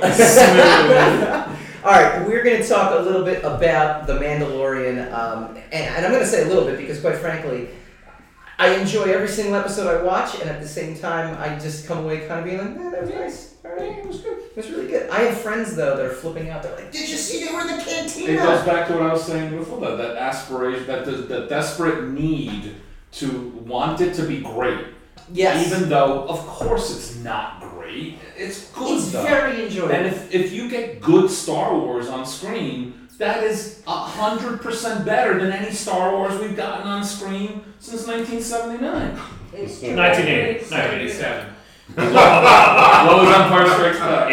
All right, we're going to talk a little bit about The Mandalorian, and I'm going to say a little bit because, quite frankly, I enjoy every single episode I watch, and at the same time, I just come away kind of being like, that was nice. All right, it was good. It was really good. I have friends, though, that are flipping out. They're like, did you see they were in the cantina? It goes back to what I was saying before, that aspiration, that desperate need to want it to be great. Yes. Even though, of course, it's not great. It's good stuff. It's very enjoyable. And if you get good Star Wars on screen, that is 100% better than any Star Wars we've gotten on screen since 1979. It's true. 1987. What was Empire Strikes Back?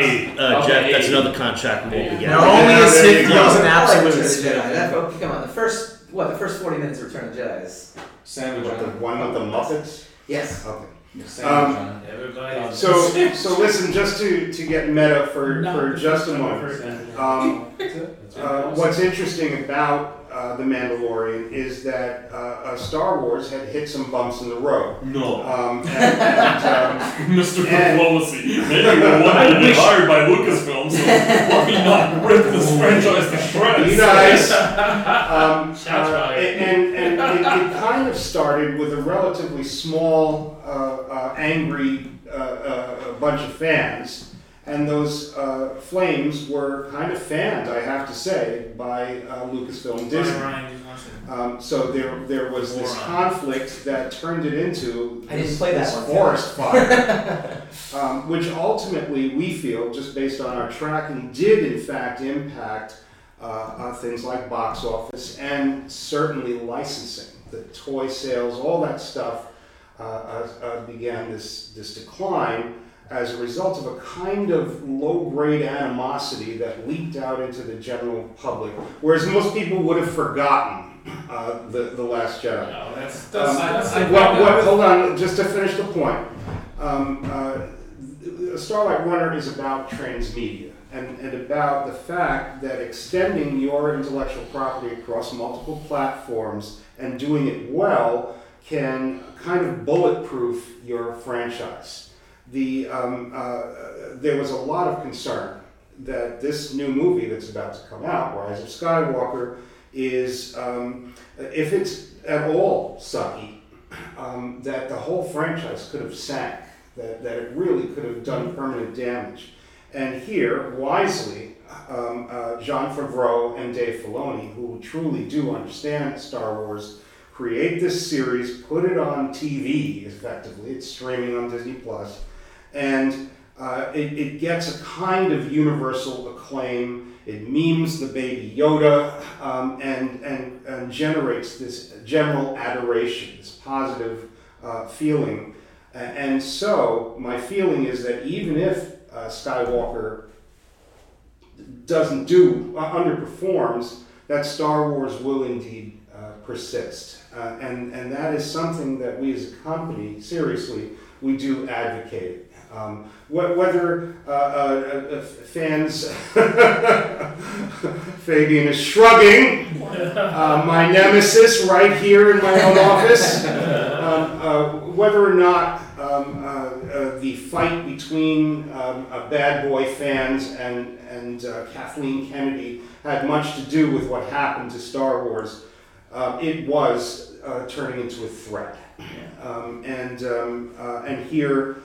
Jeff, that's another contract we won't be getting. Only a Sith was an absolute Jedi. Come on, the first 40 minutes of Return of the Jedi is... Sandwich. The one with the Muppets? Yes. Okay. So listen, just to get meta for just a moment, what's interesting about The Mandalorian is that Star Wars had hit some bumps in the road. No. Mr. Diplomacy, maybe we're one to be hired by Lucasfilm, so let me not rip this franchise to shreds. Be nice. And it kind of started with a relatively small, angry bunch of fans, and those flames were kind of fanned, I have to say, by Lucasfilm Disney. So there was this conflict that turned it into this forest fire, which ultimately we feel, just based on our tracking, did in fact impact things like box office and certainly licensing, the toy sales, all that stuff began this decline as a result of a kind of low-grade animosity that leaked out into the general public, whereas most people would have forgotten the Last Jedi. No, hold on, just to finish the point. Starlight Runner is about transmedia. And about the fact that extending your intellectual property across multiple platforms and doing it well can kind of bulletproof your franchise. There was a lot of concern that this new movie that's about to come out, Rise of Skywalker, is, if it's at all sucky, that the whole franchise could have sank, that it really could have done permanent damage. And here, wisely, Jon Favreau and Dave Filoni, who truly do understand Star Wars, create this series, put it on TV, effectively. It's streaming on Disney+. And it gets a kind of universal acclaim. It memes the baby Yoda and generates this general adoration, this positive feeling. And so my feeling is that even if Skywalker doesn't do, underperforms, that Star Wars will indeed persist. And that is something that we as a company, seriously, we do advocate. Whether fans, Fabian is shrugging, my nemesis right here in my own office, whether or not the fight between Bad Boy fans and Kathleen Kennedy had much to do with what happened to Star Wars, it was turning into a threat. And here,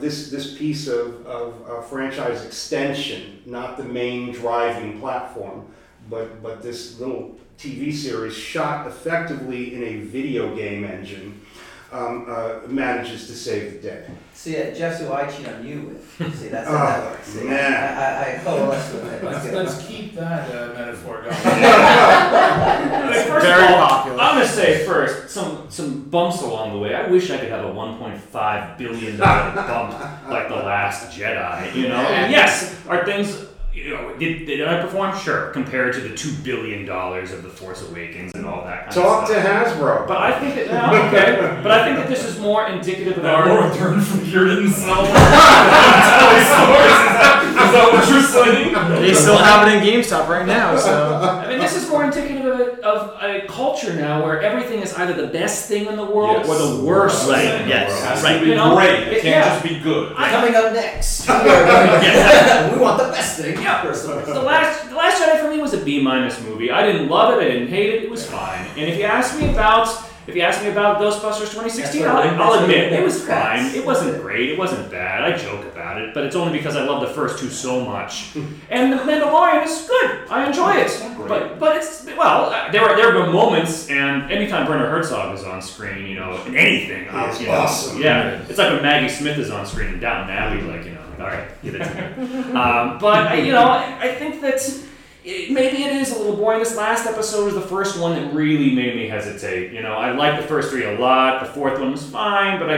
this piece of franchise extension, not the main driving platform, but this little TV series shot effectively in a video game engine, manages to save the day. See, Jeff's who I cheat on you with. See, that's how that works. See, I coalesce with it. Let's keep that metaphor going. Very popular. I'm going to say first, some bumps along the way. I wish I could have a $1.5 billion bump like The Last Jedi, you know? And yes, are things... You know, did I perform? Sure, compared to the $2 billion of The Force Awakens and all that kind of stuff. Talk to Hasbro. But I think that but I think that this is more indicative of our return from Jordan's soul. Is that what you're saying? They still have it in GameStop right now. So I mean, this is more indicative of a culture now where everything is either the best thing in the world or the worst thing in the world. It has to be great. It can't just be good. Coming up next, we want the best thing. Yeah, The Last Jedi for me was a B- movie. I didn't love it. I didn't hate it. It was fine. And if you ask me about Ghostbusters 2016, I'll admit it was fine. It wasn't great. It wasn't bad. I joke about it, but it's only because I love the first two so much. And The Mandalorian is good. I enjoy it. But it's there were moments, and anytime Werner Herzog is on screen, you know, in anything, it's awesome. Yeah, it's like when Maggie Smith is on screen in Downton Abbey, like, you know. All right, give it to me. I think that maybe it is a little boring. This last episode was the first one that really made me hesitate. You know, I liked the first three a lot. The fourth one was fine, but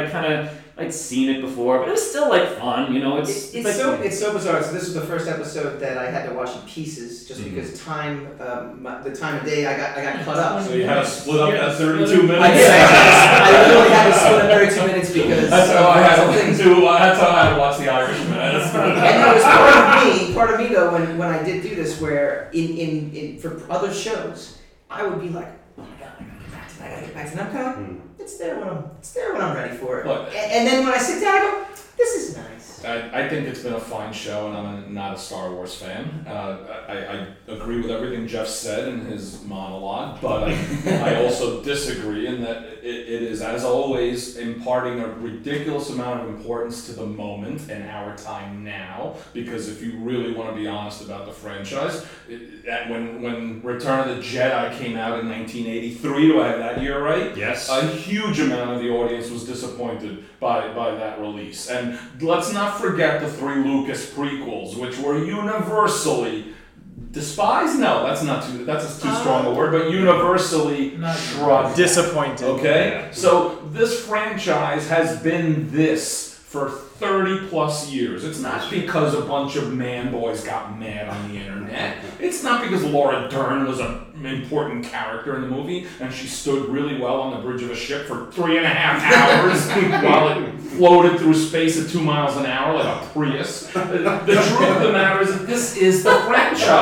I'd seen it before, but it was still like fun. You know, it's so bizarre. So this was the first episode that I had to watch in pieces, just because the time of day I got caught up. So you had to split up that 32 minutes. I did. I literally had to split up 32 minutes because that's how I had to do. That's how I had to watch The Irishman. And it was part of me though, when I did do this, where in for other shows, I would be like, oh my god, I gotta get back to Namco. It's there when I'm ready for it. Look, and then when I sit down, I go, this is nice. I think it's been a fine show, and I'm not a Star Wars fan. I agree with everything Jeff said in his monologue, but I also disagree in that it is, as always, imparting a ridiculous amount of importance to the moment and our time now, because if you really want to be honest about the franchise, when Return of the Jedi came out in 1983, do I have that year right? Yes. A huge amount of the audience was disappointed by that release. And let's not forget the three Lucas prequels, which were universally despised? No, that's too strong a word, but universally shrugged. Disappointed. Okay? Yeah. So this franchise has been this for 30 plus years. It's not because a bunch of man boys got mad on the internet. It's not because Laura Dern was an important character in the movie and she stood really well on the bridge of a ship for 3.5 hours while it floated through space at 2 miles an hour like a Prius. The truth of the matter is that this is the franchise.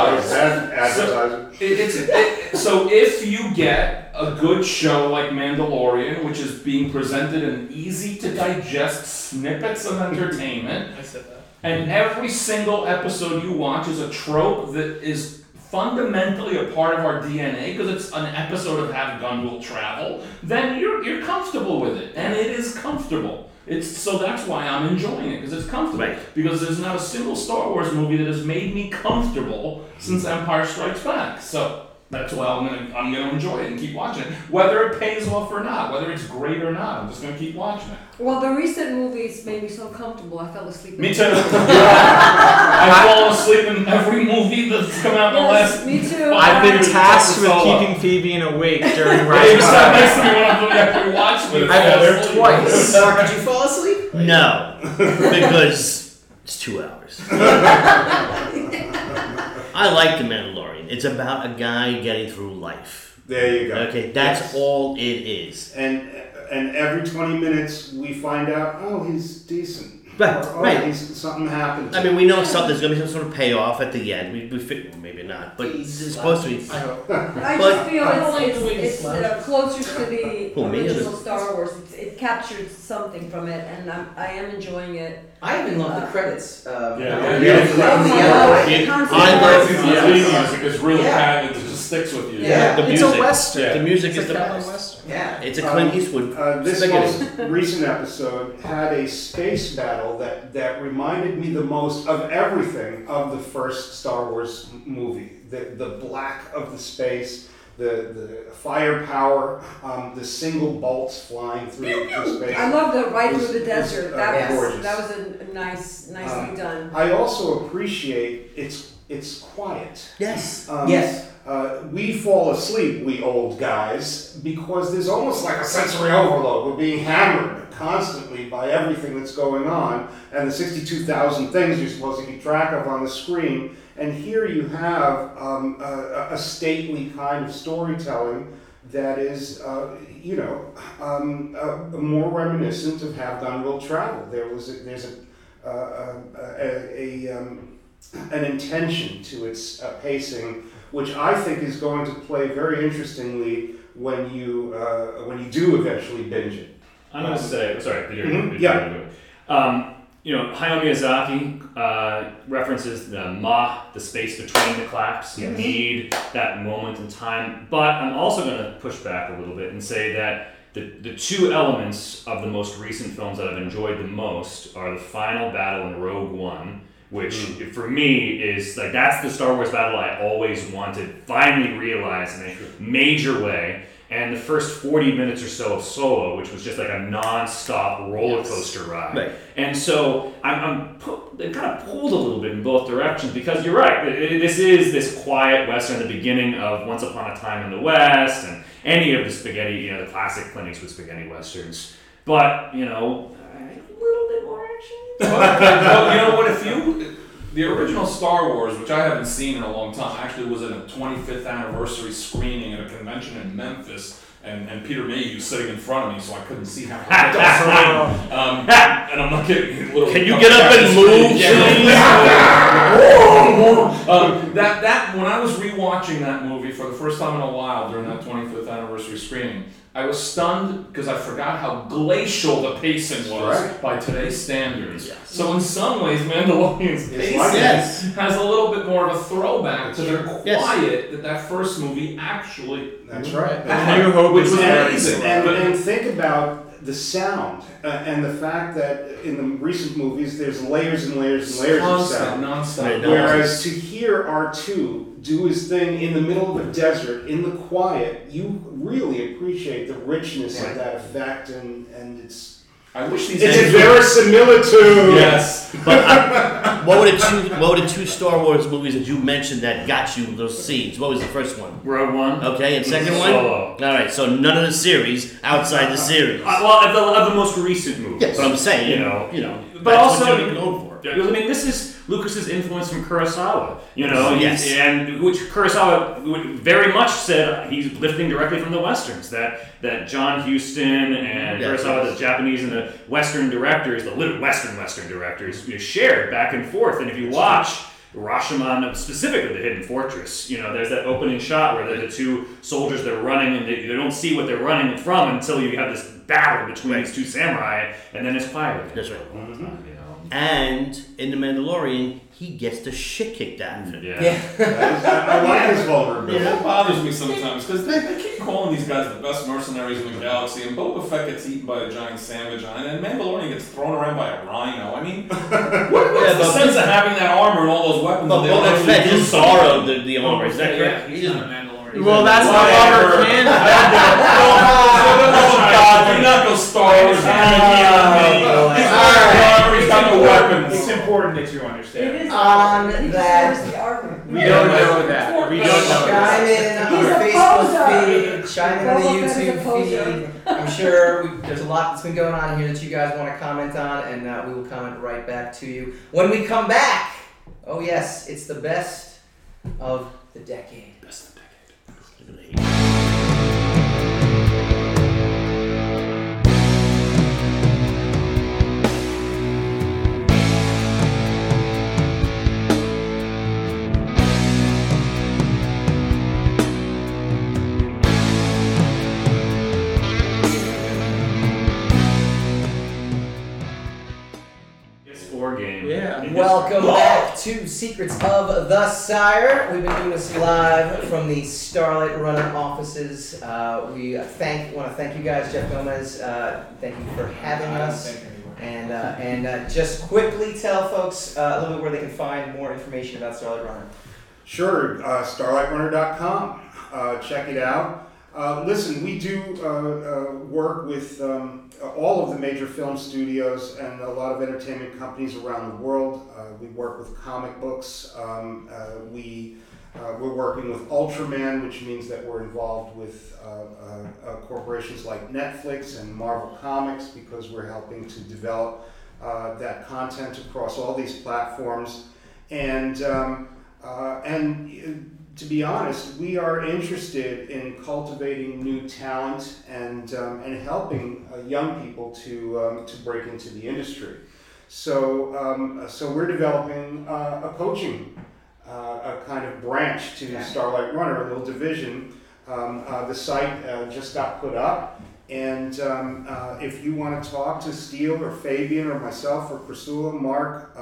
So if you get a good show like Mandalorian, which is being presented in easy to digest snippets of entertainment, I said that. And every single episode you watch is a trope that is fundamentally a part of our DNA because it's an episode of Have Gun Will Travel, then you're comfortable with it, and it is comfortable. So that's why I'm enjoying it, because it's comfortable. Right. Because there's not a single Star Wars movie that has made me comfortable since Empire Strikes Back. So that's why I'm gonna enjoy it and keep watching it, whether it pays off or not, whether it's great or not. I'm just gonna keep watching it. Well, the recent movies made me so comfortable I fell asleep. Me too. I've fallen asleep in every movie that's come out in the last. Me too. I've been tasked with keeping Fabian awake during Rise. You sat next to me when I'm doing Watchmen. I've been there twice. Did you fall asleep? No, because it's 2 hours. I like The Mandalorian. It's about a guy getting through life. There you go. Okay, that's all it is. And every 20 minutes we find out, oh, he's decent. Right, or, oh, right. He's, something happens. I mean, we know there's going to be some sort of payoff at the end. We maybe not, but it's supposed to be. I just feel it's closer to the original Star Wars. It captured something from it, and I am enjoying it. I even love the credits. It's really padded. It just sticks with you. Yeah. The music. It's a western. Yeah. The music is the best. Western. Yeah. It's a Clint Eastwood. This most recent episode had a space battle that reminded me the most of everything of the first Star Wars movie. The black of the space. The firepower, the single bolts flying through space. I love the through the desert. That was nicely done. I also appreciate it's quiet. Yes. Yes. We fall asleep, we old guys, because there's almost like a sensory overload. We're being hammered constantly by everything that's going on, and the 62,000 things you're supposed to keep track of on the screen. And here you have a stately kind of storytelling that is, more reminiscent of Have Done Will Travel. There's an intention to its pacing, which I think is going to play very interestingly when you do eventually binge it. I'm going to say, sorry, yeah. Hayao Miyazaki references the space between the claps. You need that moment in time. But I'm also going to push back a little bit and say that the two elements of the most recent films that I've enjoyed the most are the final battle in Rogue One, which for me is like that's the Star Wars battle I always wanted, finally realized in a major way. And the first 40 minutes or so of Solo, which was just like a non-stop roller coaster ride. Right. And so I'm kind of pulled a little bit in both directions because you're right. This is this quiet Western, the beginning of Once Upon a Time in the West and any of the spaghetti, the classic Clint Eastwood spaghetti Westerns. But, a little bit more action. But the original Star Wars, which I haven't seen in a long time, actually was in a 25th anniversary screening at a convention in Memphis, and Peter Mayhew sitting in front of me, so I couldn't see how and I'm not kidding. Can you get up and move? Yeah. That when I was rewatching that movie for the first time in a while during that 25th anniversary screening, I was stunned because I forgot how glacial the pacing was by today's standards. Yes. So in some ways, Mandalorian's pacing has a little bit more of a throwback to their quiet that first movie actually. That's right. New Hope was amazing. And think about the sound and the fact that in the recent movies there's layers and layers and layers of sound. Nonstop. Whereas to hear R2 do his thing in the middle of a desert, in the quiet, you really appreciate the richness of that effect, and it's... I wish these... It's a verisimilitude! Yes. But what were the two Star Wars movies that you mentioned that got you those seeds? What was the first one? Rogue One. Okay, and second one? Solo. All right, so none of the series outside the series. Well, of the most recent movies. Yes. But I'm saying, but also, what you're known for. I mean, this is... Lucas's influence from Kurosawa, and which Kurosawa very much said he's lifting directly from the Westerns. That John Huston and Kurosawa, the Japanese and the Western directors, the little Western directors, shared back and forth. And if you watch Rashomon, specifically The Hidden Fortress, there's that opening shot where the two soldiers, they're running and they don't see what they're running from until you have this battle between these two samurai, and then it's quiet. That's right. Mm-hmm. And in The Mandalorian, he gets the shit kicked out of him. I like his vulnerability. That bothers me sometimes, because they keep calling these guys the best mercenaries in the galaxy, and Boba Fett gets eaten by a giant sandwich, and Mandalorian gets thrown around by a rhino. I mean, what's the sense of having that armor and all those weapons? Boba Fett just borrowed the armor, is that correct? He's not a Mandalorian. Well, that's not armor canon. God, do not go Star Wars. Weapons. It's important that you understand. It is on that. We don't know that. We don't know that. Chime in on Facebook feed. Chime in on the YouTube feed. I'm sure there's a lot that's been going on here that you guys want to comment on, and we will comment right back to you. When we come back, it's the best of the decade. Best of the decade. Game. Yeah. Welcome back to Secrets of the Sire. We've been doing this live from the Starlight Runner offices. We want to thank you guys, Jeff Gomez. Thank you for having us. And just quickly tell folks a little bit where they can find more information about Starlight Runner. Sure. StarlightRunner.com. Check it out. Listen, we do work with all of the major film studios and a lot of entertainment companies around the world. We work with comic books. We're working with Ultraman, which means that we're involved with corporations like Netflix and Marvel Comics because we're helping to develop that content across all these platforms. To be honest, we are interested in cultivating new talent and helping young people to break into the industry. So we're developing a coaching a kind of branch to Starlight Runner, a little division. The site just got put up, and if you want to talk to Steele or Fabian or myself or Chrysoula, Mark,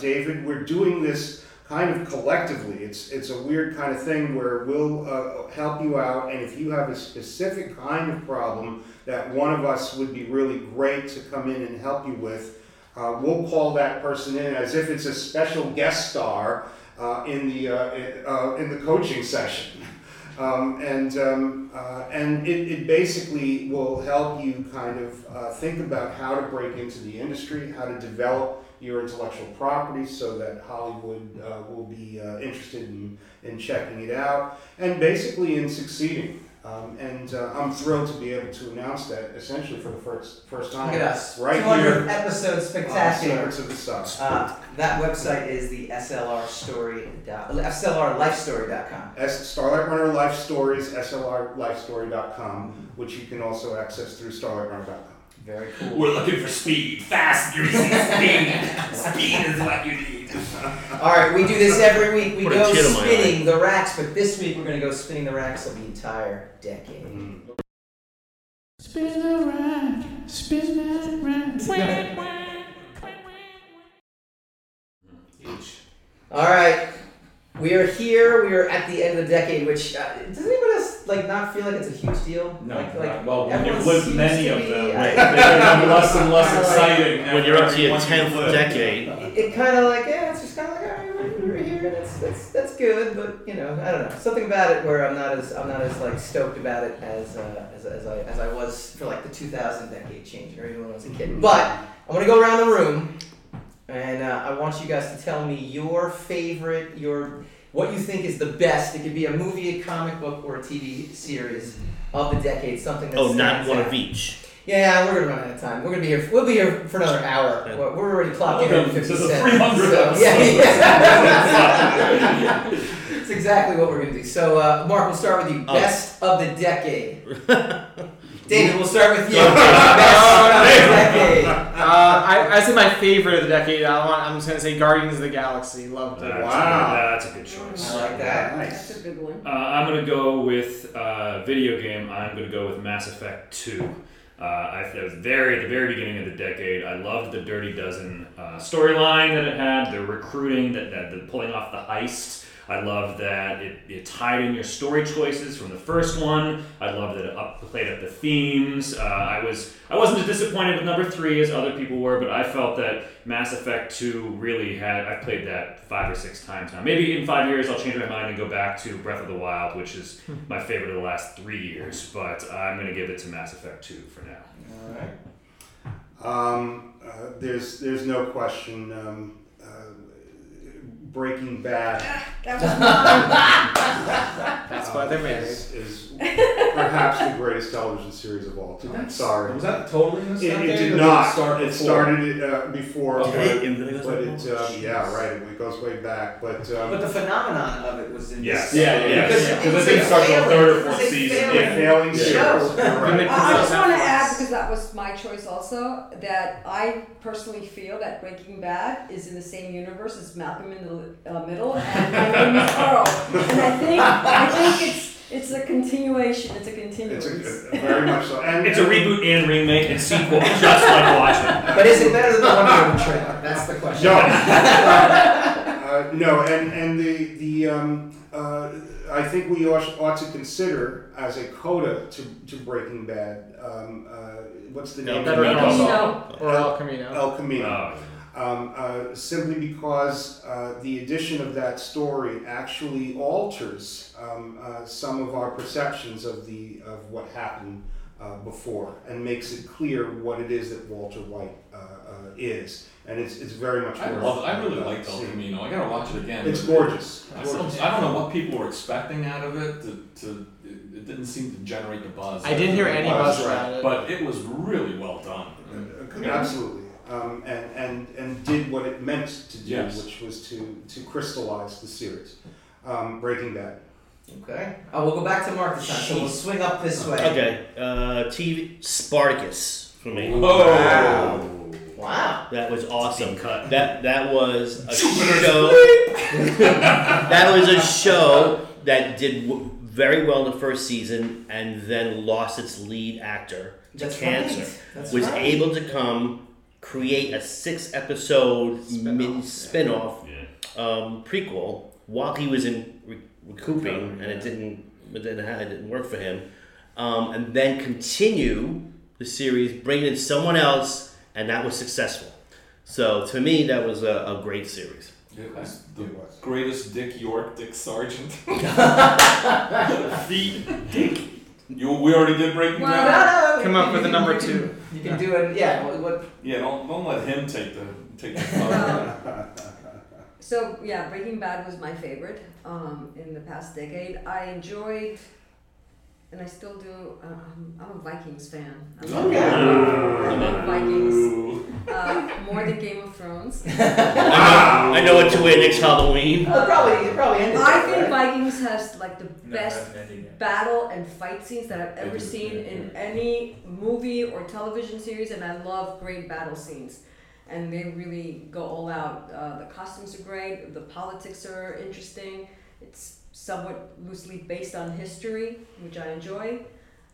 David, we're doing this kind of collectively. It's a weird kind of thing where we'll help you out, and if you have a specific kind of problem that one of us would be really great to come in and help you with, we'll call that person in as if it's a special guest star in the coaching session. It basically will help you kind of think about how to break into the industry, how to develop your intellectual property so that Hollywood will be interested in checking it out and basically in succeeding. I'm thrilled to be able to announce that essentially for the first time. Look at us. Right here. 200th episode spectacular. Of the Sire. That website is the SLRLifestory.com. Starlight Runner Life Stories, SLRLifestory.com, which you can also access through StarlightRunner.com. Very cool. We're looking for speed. Fast, greasy speed. Speed is what you need. All right, we do this every week. We go spinning the racks, but this week we're going to go spinning the racks of the entire decade. Spin the rack, spin that rack. All right, we are here. We are at the end of the decade, which does anybody else not feel like it's a huge deal? No. When you've lived many of them, right? They're less and less exciting. When you're up to your 10th decade, it kind of it's just kind of we're here, and that's good, but I don't know, something about it where I'm not as stoked about it as I was for the 2000 decade change or even when I was a kid. But I want to go around the room. And I want you guys to tell me your favorite, what you think is the best. It could be a movie, a comic book, or a TV series of the decade. Something that's not one of each. Yeah, we're gonna run out of time. We're gonna be here. We'll be here for another hour. Yeah. We're already clocking in 50 cents. 300. So, yeah. That's exactly what we're gonna do. So, Mark, we'll start with you. Best of the decade. David, we'll start with you. Best of the decade. I say my favorite of the decade. I'm just gonna say Guardians of the Galaxy. Loved it. That's a good choice. I like that. Nice. That's a good one. I'm gonna go with video game. I'm gonna go with Mass Effect 2. It was at the very beginning of the decade. I loved the Dirty Dozen storyline that it had. The recruiting, the pulling off the heist. I love that it tied in your story choices from the first one. I love that it played up the themes. I wasn't as disappointed with number 3 as other people were, but I felt that Mass Effect 2 really had. I've played that 5 or 6 times now. Maybe in 5 years I'll change my mind and go back to Breath of the Wild, which is my favorite of the last 3 years. But I'm going to give it to Mass Effect 2 for now. All right. There's no question. Breaking Bad. That was mine. That's why they're married. Is perhaps the greatest television series of all time. Sorry. Was that totally in the same It did not. It started before. Okay. But it goes way back. But the phenomenon of it was in this. Yeah. Because I think it started on the third or fourth season. Failing shows. Right. I just want to add, because that was my choice also, that I personally feel that Breaking Bad is in the same universe as Malcolm in the Middle and My Name is Earl. And I think it's a continuation. Very much so. And it's a reboot and remake and sequel, just like Watchmen. But is it better than the Wonder Woman trailer? That's the question. No. No, I think we ought to consider as a coda to Breaking Bad. What's the name? El Camino. Simply because the addition of that story actually alters some of our perceptions of what happened before, and makes it clear what it is that Walter White is. And it's very much worth it. I really liked El Camino. I gotta watch it again. It's gorgeous. I don't know what people were expecting out of it. It didn't seem to generate the buzz. I didn't hear any buzz around it. But it was really well done. Absolutely. And did what it meant to do, which was to crystallize the series. Breaking Bad. Okay. We'll go back to Mark this time, so we'll swing up this way. Okay. TV Spartacus for me. Wow. That was awesome. Cut. That was a show. That was a show that did very well in the first season and then lost its lead actor to cancer. That's right. Able to come create a 6-episode spin-off prequel while he was in recouping, and it didn't work for him, and then continue the series, bring in someone else, and that was successful. So to me, that was a great series. It was the greatest Dick York, Dick Sargent. We already did Breaking Bad. Come up with a number two. You can do it. Yeah. What? Yeah. Don't let him take the. So yeah, Breaking Bad was my favorite in the past decade. I enjoyed, and I still do. I'm a Vikings fan. I love Vikings more than Game of Thrones. I know what to wear next Halloween. Probably. I think Vikings has like the best battle and fight scenes that I've ever seen in any movie or television series, and I love great battle scenes. And they really go all out. The costumes are great. The politics are interesting. It's somewhat loosely based on history, which I enjoy.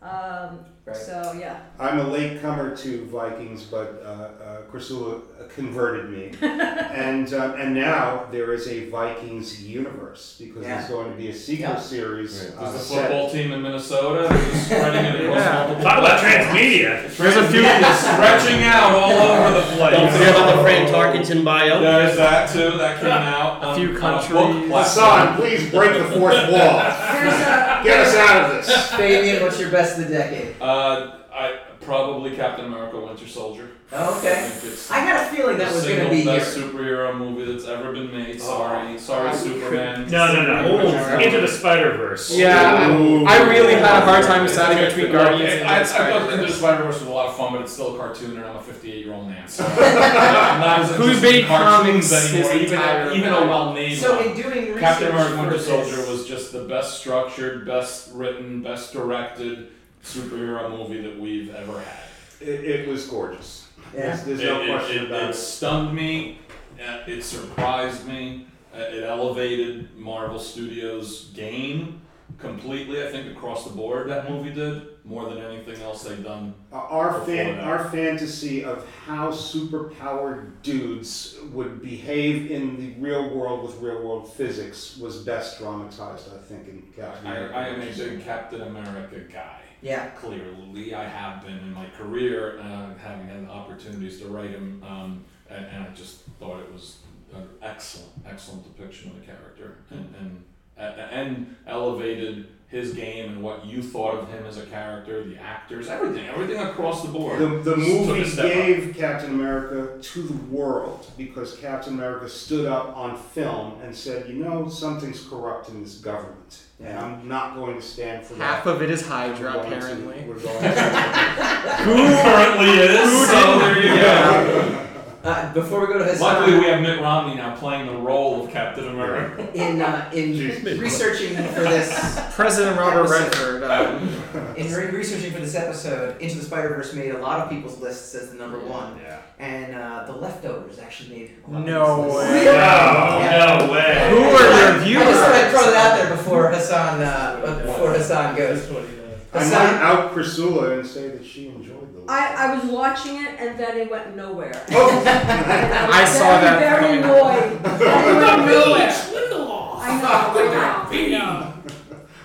Right. So yeah. I'm a latecomer to Vikings, but Chrysoula converted me, and now there is a Vikings universe because there's going to be a sequel series. Right. There's a football team in Minnesota spreading it across multiple. Talk about transmedia. There's a few stretching out all over the place. Don't forget about the Fran Tarkenton bio. There's that too. That came out. A few countries. Hassan, please break the fourth wall. Get us out of this. Fabian, what's your best of the decade? I probably Captain America: Winter Soldier. Okay. I got a feeling that was going to be best superhero movie that's ever been made. Sorry, Superman. No. Into the Spider-Verse. Yeah, I really had a hard time deciding between Guardians and I thought Into the Spider-Verse was a lot of fun, but it's still a cartoon, and I'm a 58-year-old man. So who's made comics anymore? Even a well-named. So in doing research, Captain America: Winter Soldier was just the best structured, best written, best directed superhero movie that we've ever had. It was gorgeous. Yeah. There's no question about it. It stunned me. It surprised me. It elevated Marvel Studios' game completely. I think across the board, that movie did more than anything else they've done. Our fantasy of how superpowered dudes would behave in the real world with real world physics was best dramatized, I think, in Captain America. I am a big Captain America guy. Yeah. Clearly, I have been in my career, having had opportunities to write him, and I just thought it was an excellent depiction of the character. And and elevated his game and what you thought of him as a character, the actors, everything across the board. The movie gave Captain America to the world because Captain America stood up on film and said, you know, something's corrupt in this government, and I'm not going to stand for that. Half of it is Hydra, apparently. Who currently is, so there you go. Before we go to Hassan... Luckily, we have Mitt Romney now playing the role of Captain America. In researching for this... President Robert Redford. In researching for this episode, Into the Spider-Verse made a lot of people's lists as the number one. Yeah. And The Leftovers actually made a lot of people's lists. No way! Who are your viewers? I just wanted to throw that out there before Hassan goes. I might out Chrysoula and say that she enjoyed the. I was watching it and then it went nowhere. Oh. I saw that. Very annoyed.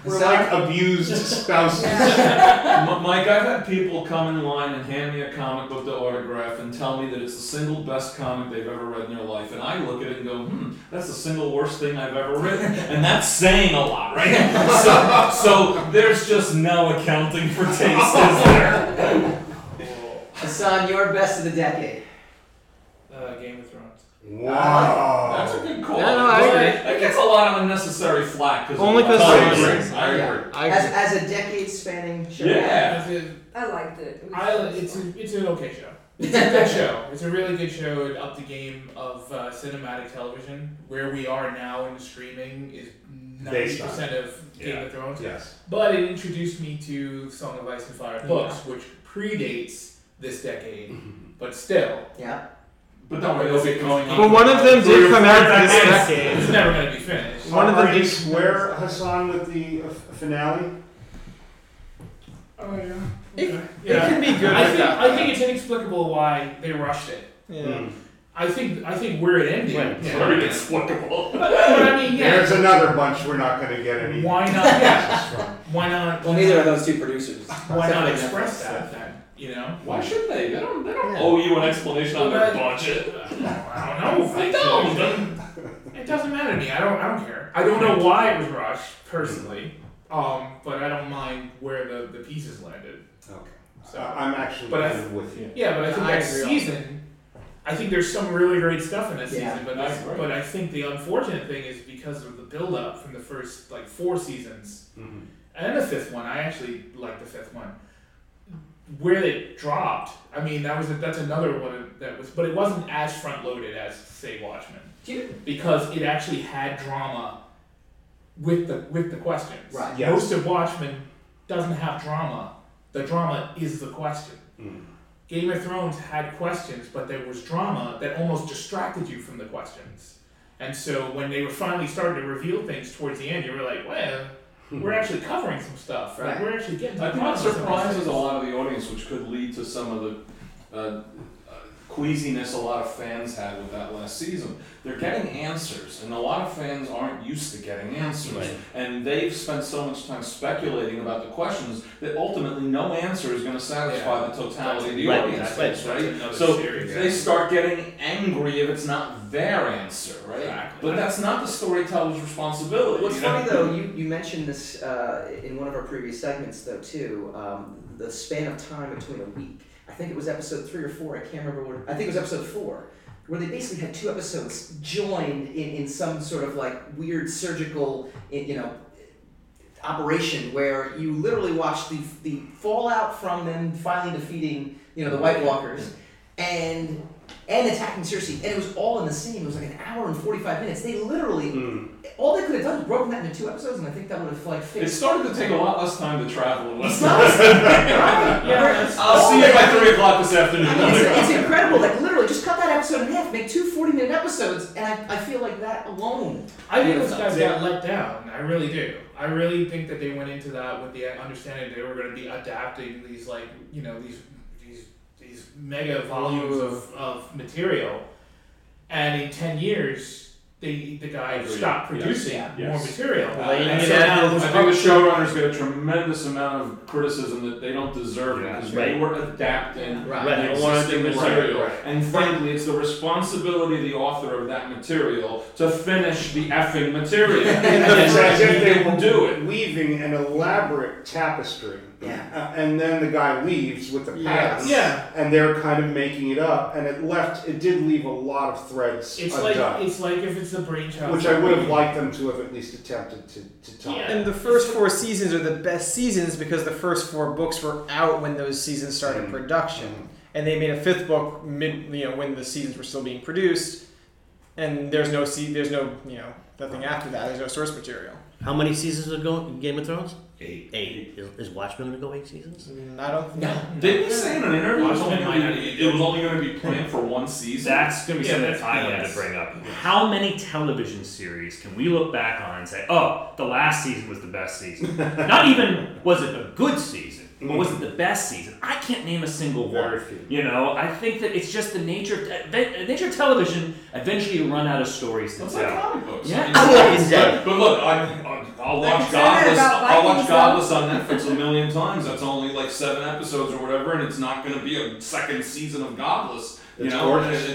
We're like abused spouses. Mike, I've had people come in line and hand me a comic book to autograph and tell me that it's the single best comic they've ever read in their life. And I look at it and go, that's the single worst thing I've ever written. And that's saying a lot, right? So there's just no accounting for taste, is there? Hassan, your best of the decade. Game of Thrones. Wow. That's a good call. No, I agree. That gets a lot of unnecessary flack. Only because I agree. As a decade-spanning show. Yeah. I liked it. It's an okay show. It's a good show. It's a really good show. It upped the game of cinematic television. Where we are now in streaming is 90% of Game of Thrones. Yes. But it introduced me to Song of Ice and Fire books, which predates this decade, but still. Yeah. But don't worry, they'll be going on. But one of them did come out this decade. It's never going to be finished. Are you square, Hassan, with the finale? Oh, yeah. It can be good. I think it's inexplicable why they rushed it. Yeah. I think where it ended. It's very inexplicable. But I mean, there's another bunch we're not going to get any. Why not? Why not? Well, neither of those two producers. Why not express that then? You know? Why shouldn't they? They don't owe you an explanation on their budget. I don't know. They don't. It doesn't matter to me. I don't care. I don't know why it was rushed, personally. But I don't mind where the pieces landed. Okay. So I'm actually with you. Yeah, but I think that season, I think there's some really great stuff in that season, but I think the unfortunate thing is because of the build up from the first four seasons and the fifth one. I actually like the fifth one. Where it dropped, I mean, that's another one that was, but it wasn't as front loaded as say Watchmen, because it actually had drama with the questions. Right. Yes. Most of Watchmen doesn't have drama. The drama is the question. Mm. Game of Thrones had questions, but there was drama that almost distracted you from the questions. And so when they were finally starting to reveal things towards the end, you were like, well. We're actually covering some stuff. Right? Right. We're actually getting to that surprises a lot of the audience, which could lead to some of the queasiness a lot of fans had with that last season. They're getting answers, and a lot of fans aren't used to getting answers. Right. And they've spent so much time speculating about the questions that ultimately no answer is going to satisfy the totality of the audience. Right? So they start getting angry if it's not their answer, right? Exactly. But that's not the storyteller's responsibility. What's funny, though, you mentioned this in one of our previous segments, though, too, the span of time between a week. I think it was episode 3 or 4, I can't remember what. I think it was episode 4, where they basically had two episodes joined in some sort of weird surgical, operation where you literally watched the fallout from them finally defeating, the White Walkers, and attacking Cersei, and it was all in the same. It was an hour and 45 minutes. They literally, all they could have done was broken that into 2 episodes, and I think that would have fixed. It started to take a lot less time to travel. And less time. I'll see you by 3:00 this afternoon. I mean, it's incredible. Literally, just cut that episode in half, make 2 40-minute episodes, and I feel like that alone. I think those guys got let down. I really do. I really think that they went into that with the understanding they were going to be adapting these, these mega volumes of material, and in 10 years the guy stopped producing more material. And so now, I think the showrunners get a tremendous amount of criticism that they don't deserve because they were adapting existing material. And frankly, it's the responsibility of the author of that material to finish the effing material. As if they will do it. Weaving an elaborate tapestry. Yeah. And then the guy leaves with the past. Yeah. And they're kind of making it up, and it did leave a lot of threads undone. It's like if it's the brainchild. Which I would have liked them to have at least attempted to tie. Yeah. And the first four seasons are the best seasons because the first four books were out when those seasons started production. Mm-hmm. And they made a fifth book when the seasons were still being produced, and there's nothing after that. There's no source material. How many seasons are going in Game of Thrones? Eight. Is Watchmen going to go 8 seasons? I don't think. No. Didn't we say in an interview it was only going to be planned for one season? That's going to be something that I wanted to bring up. How many television series can we look back on and say, oh, the last season was the best season? Not even was it a good season, but was it the best season? I can't name a single one. I think that it's just the nature of television. Eventually you run out of stories to tell. Comic books. Yeah. But look, I'll watch Godless on Netflix a million times. That's only like 7 episodes or whatever, and it's not going to be a second season of Godless. It's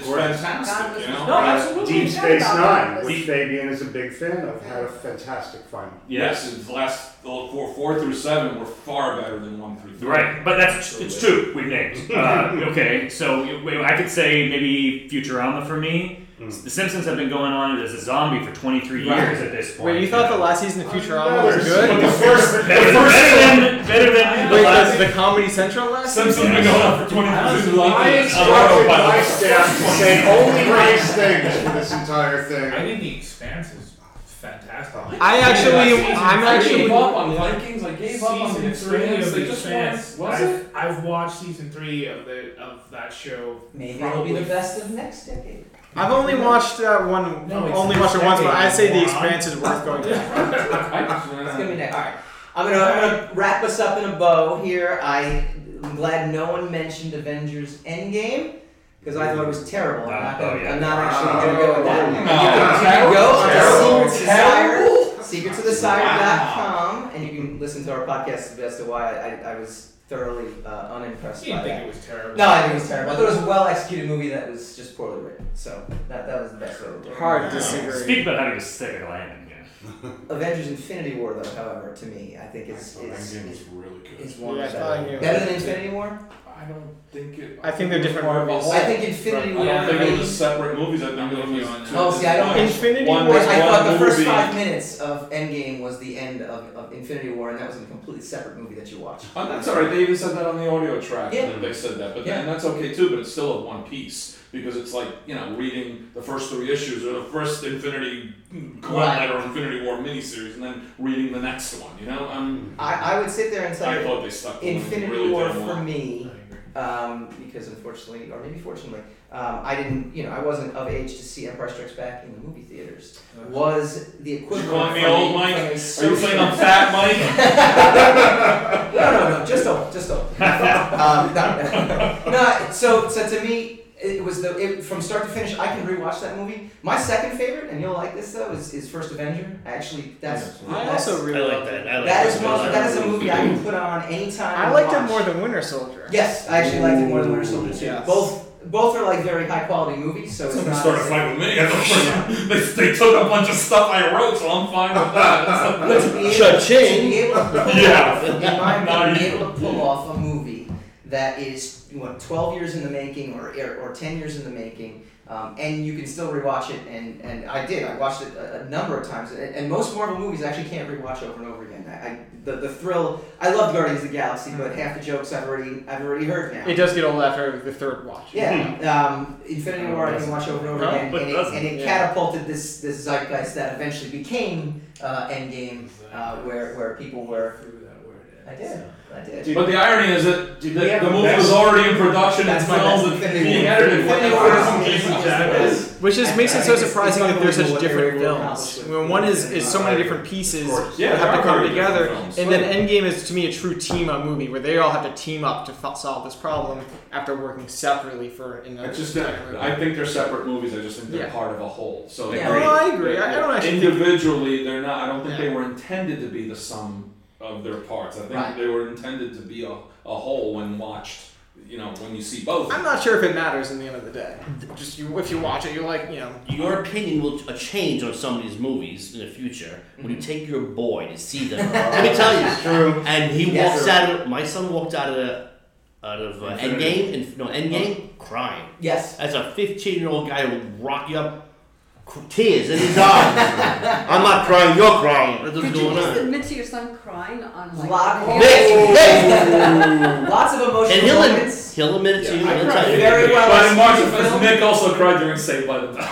fantastic. Absolutely. Deep Space Nine, which Fabian is a big fan of, had a fantastic final. Yes, the last 4 through 7 were far better than 1 through 3. Right, but it's true. We've named. Okay, so I could say maybe Futurama for me. The Simpsons have been going on as a zombie for 23 years at this point. Wait, you thought the last season of Futurama was good? But the first, better than the last. The Comedy Central last season? Simpsons have been going on for 23 years. I instructed my staff to say only nice things for this entire thing. I think The Expanse was fantastic. I gave up on Vikings. I gave up on the Expanse. Of The Expanse. Was it? I've watched season 3 of that show. Maybe it'll be the best of next decade. I've only watched one. No, only watched it once, but I'd say The Expanse is worth going to. It's gonna be next. All right, I'm gonna wrap us up in a bow here. I'm glad no one mentioned Avengers: Endgame because I thought it was terrible. I'm not actually gonna go with that. You can go on secretsofthesire.com and you can listen to our podcast as to why I was thoroughly unimpressed by that. You didn't think it was terrible. No, I think it was terrible. I thought it was a well-executed movie that was just poorly written. So that was the best way to do it. Hard disagree. Speak about having a stick landing here. Avengers: Infinity War, though, however, to me, I think it's really good. It's one of better. Better than Infinity War? I don't think it... I think they're different movies. I think Infinity War... I think they're separate movies. I've been going on. Oh, see, I don't... Infinity War... I thought the first 5 minutes of Endgame was the end of Infinity War, and that was a completely separate movie that you watched. Oh, that's alright. They even said that on the audio track. Yeah. They said that. But and that's okay, too, but it's still a one piece. Because it's like, reading the first 3 issues or the first Infinity Gauntlet or Infinity War miniseries and then reading the next one, I would sit there and say... I thought they stuck Infinity War for me... because unfortunately, or maybe fortunately, I didn't, I wasn't of age to see Empire Strikes Back in the movie theaters. Was the equivalent of... You calling me old, Mike? Are you saying I'm fat, Mike? No, just old. No, so to me, it was from start to finish, I can rewatch that movie. My second favorite, and you'll like this though, is First Avenger. Actually, I like that. That is a movie I can put on anytime. I liked it more than Winter Soldier. Yes, I actually liked it more than Winter Soldier too. Yes. Both are like very high quality movies, so it's not... Start a fight with me. They took a bunch of stuff I wrote, so I'm fine with that. But to be able to pull off a movie that is 12 years in the making or 10 years in the making, and you can still rewatch it, and I did. I watched it a number of times, and most Marvel movies I actually can't rewatch over and over again. The thrill. I love Guardians of the Galaxy, but half the jokes I've already heard now. It does get old after the third watch. Yeah, Infinity War I can watch over and over again, and it catapulted this zeitgeist that eventually became Endgame, where people were. I did. I did. But the irony is that the movie was already in production and filmed and being edited. Which is makes it so surprising that they're such different films. One is so many different pieces that have to come together, and then Endgame is to me a true team-up movie where they all have to team up to solve this problem after working separately for another. I think they're separate movies. I just think they're part of a whole. So I agree. I don't actually individually they're not. I don't think they were intended to be the sum of their parts. I think they were intended to be a whole when watched, when you see both. I'm not sure if it matters in the end of the day. Just if you watch it, you're like, Your opinion will change on some of these movies in the future when you take your boy to see them. Let me tell you. True. And he walks out of... My son walked out of Endgame crying. Yes. As a 15-year-old guy who will rock you up. Tears in his eyes. I'm not crying, you're crying. Could you just admit to your son crying on lots of emotional moments? He'll admit it to you. Very well. But in March of Fest, Nick also cried during Saved by the Bell. I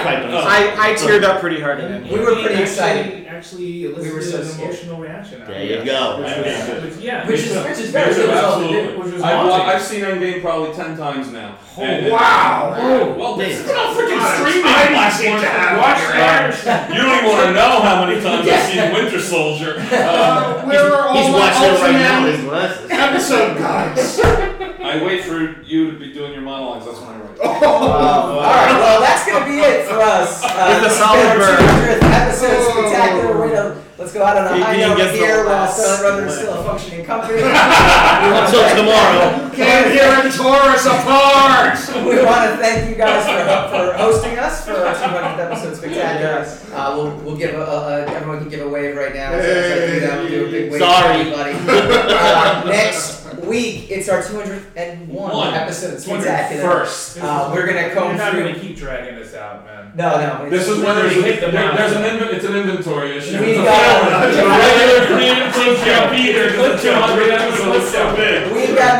cried during I teared up pretty hard at him. We were pretty excited. Actually elicited an emotional reaction. There you go. Which is very good. I've seen Endgame probably 10 times now. Oh, wow! Well, this is all freaking streaming. I watched it. You don't even want to know how many times I've seen Winter Soldier. He's watching it right now in his glasses. Episode, guys. I wait for you to be doing your monologues. That's when I write. All right. Well, that's going to be it for us. With the solid burn. Episode spectacular. Let's go out on a high note here. Star Runner is still a functioning company. Until tomorrow. Can't hear it tore us apart. We want to thank you guys for hosting us for our 200th episode spectacular. We'll give everyone can give a wave right now. We'll do a big wave. Sorry, buddy. Next week, it's our 201 episode. Spectacular. We're gonna come. You're not gonna keep dragging this out, man. No. This is when it's an inventory issue. We got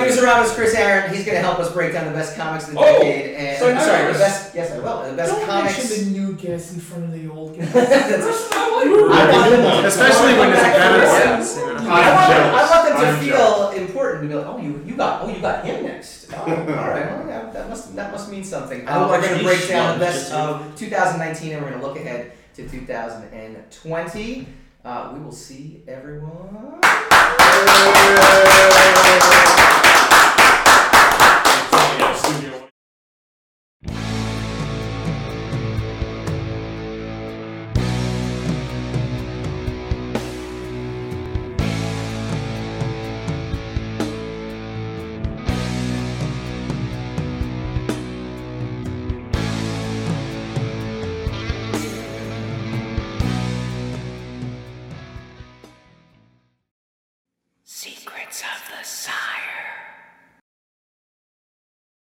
news around us. Chris Aaron. He's gonna help us break down the best comics of the decade. And the best. Yes, I will. The best comics. Don't mention the new guests in front of the old guests. Especially when it's a common sense. I want them to feel important. To be like, you got him next. All right, well, that must mean something. We're going to break down the best of 2019, and we're going to look ahead to 2020. We will see everyone. Secrets of the Sire.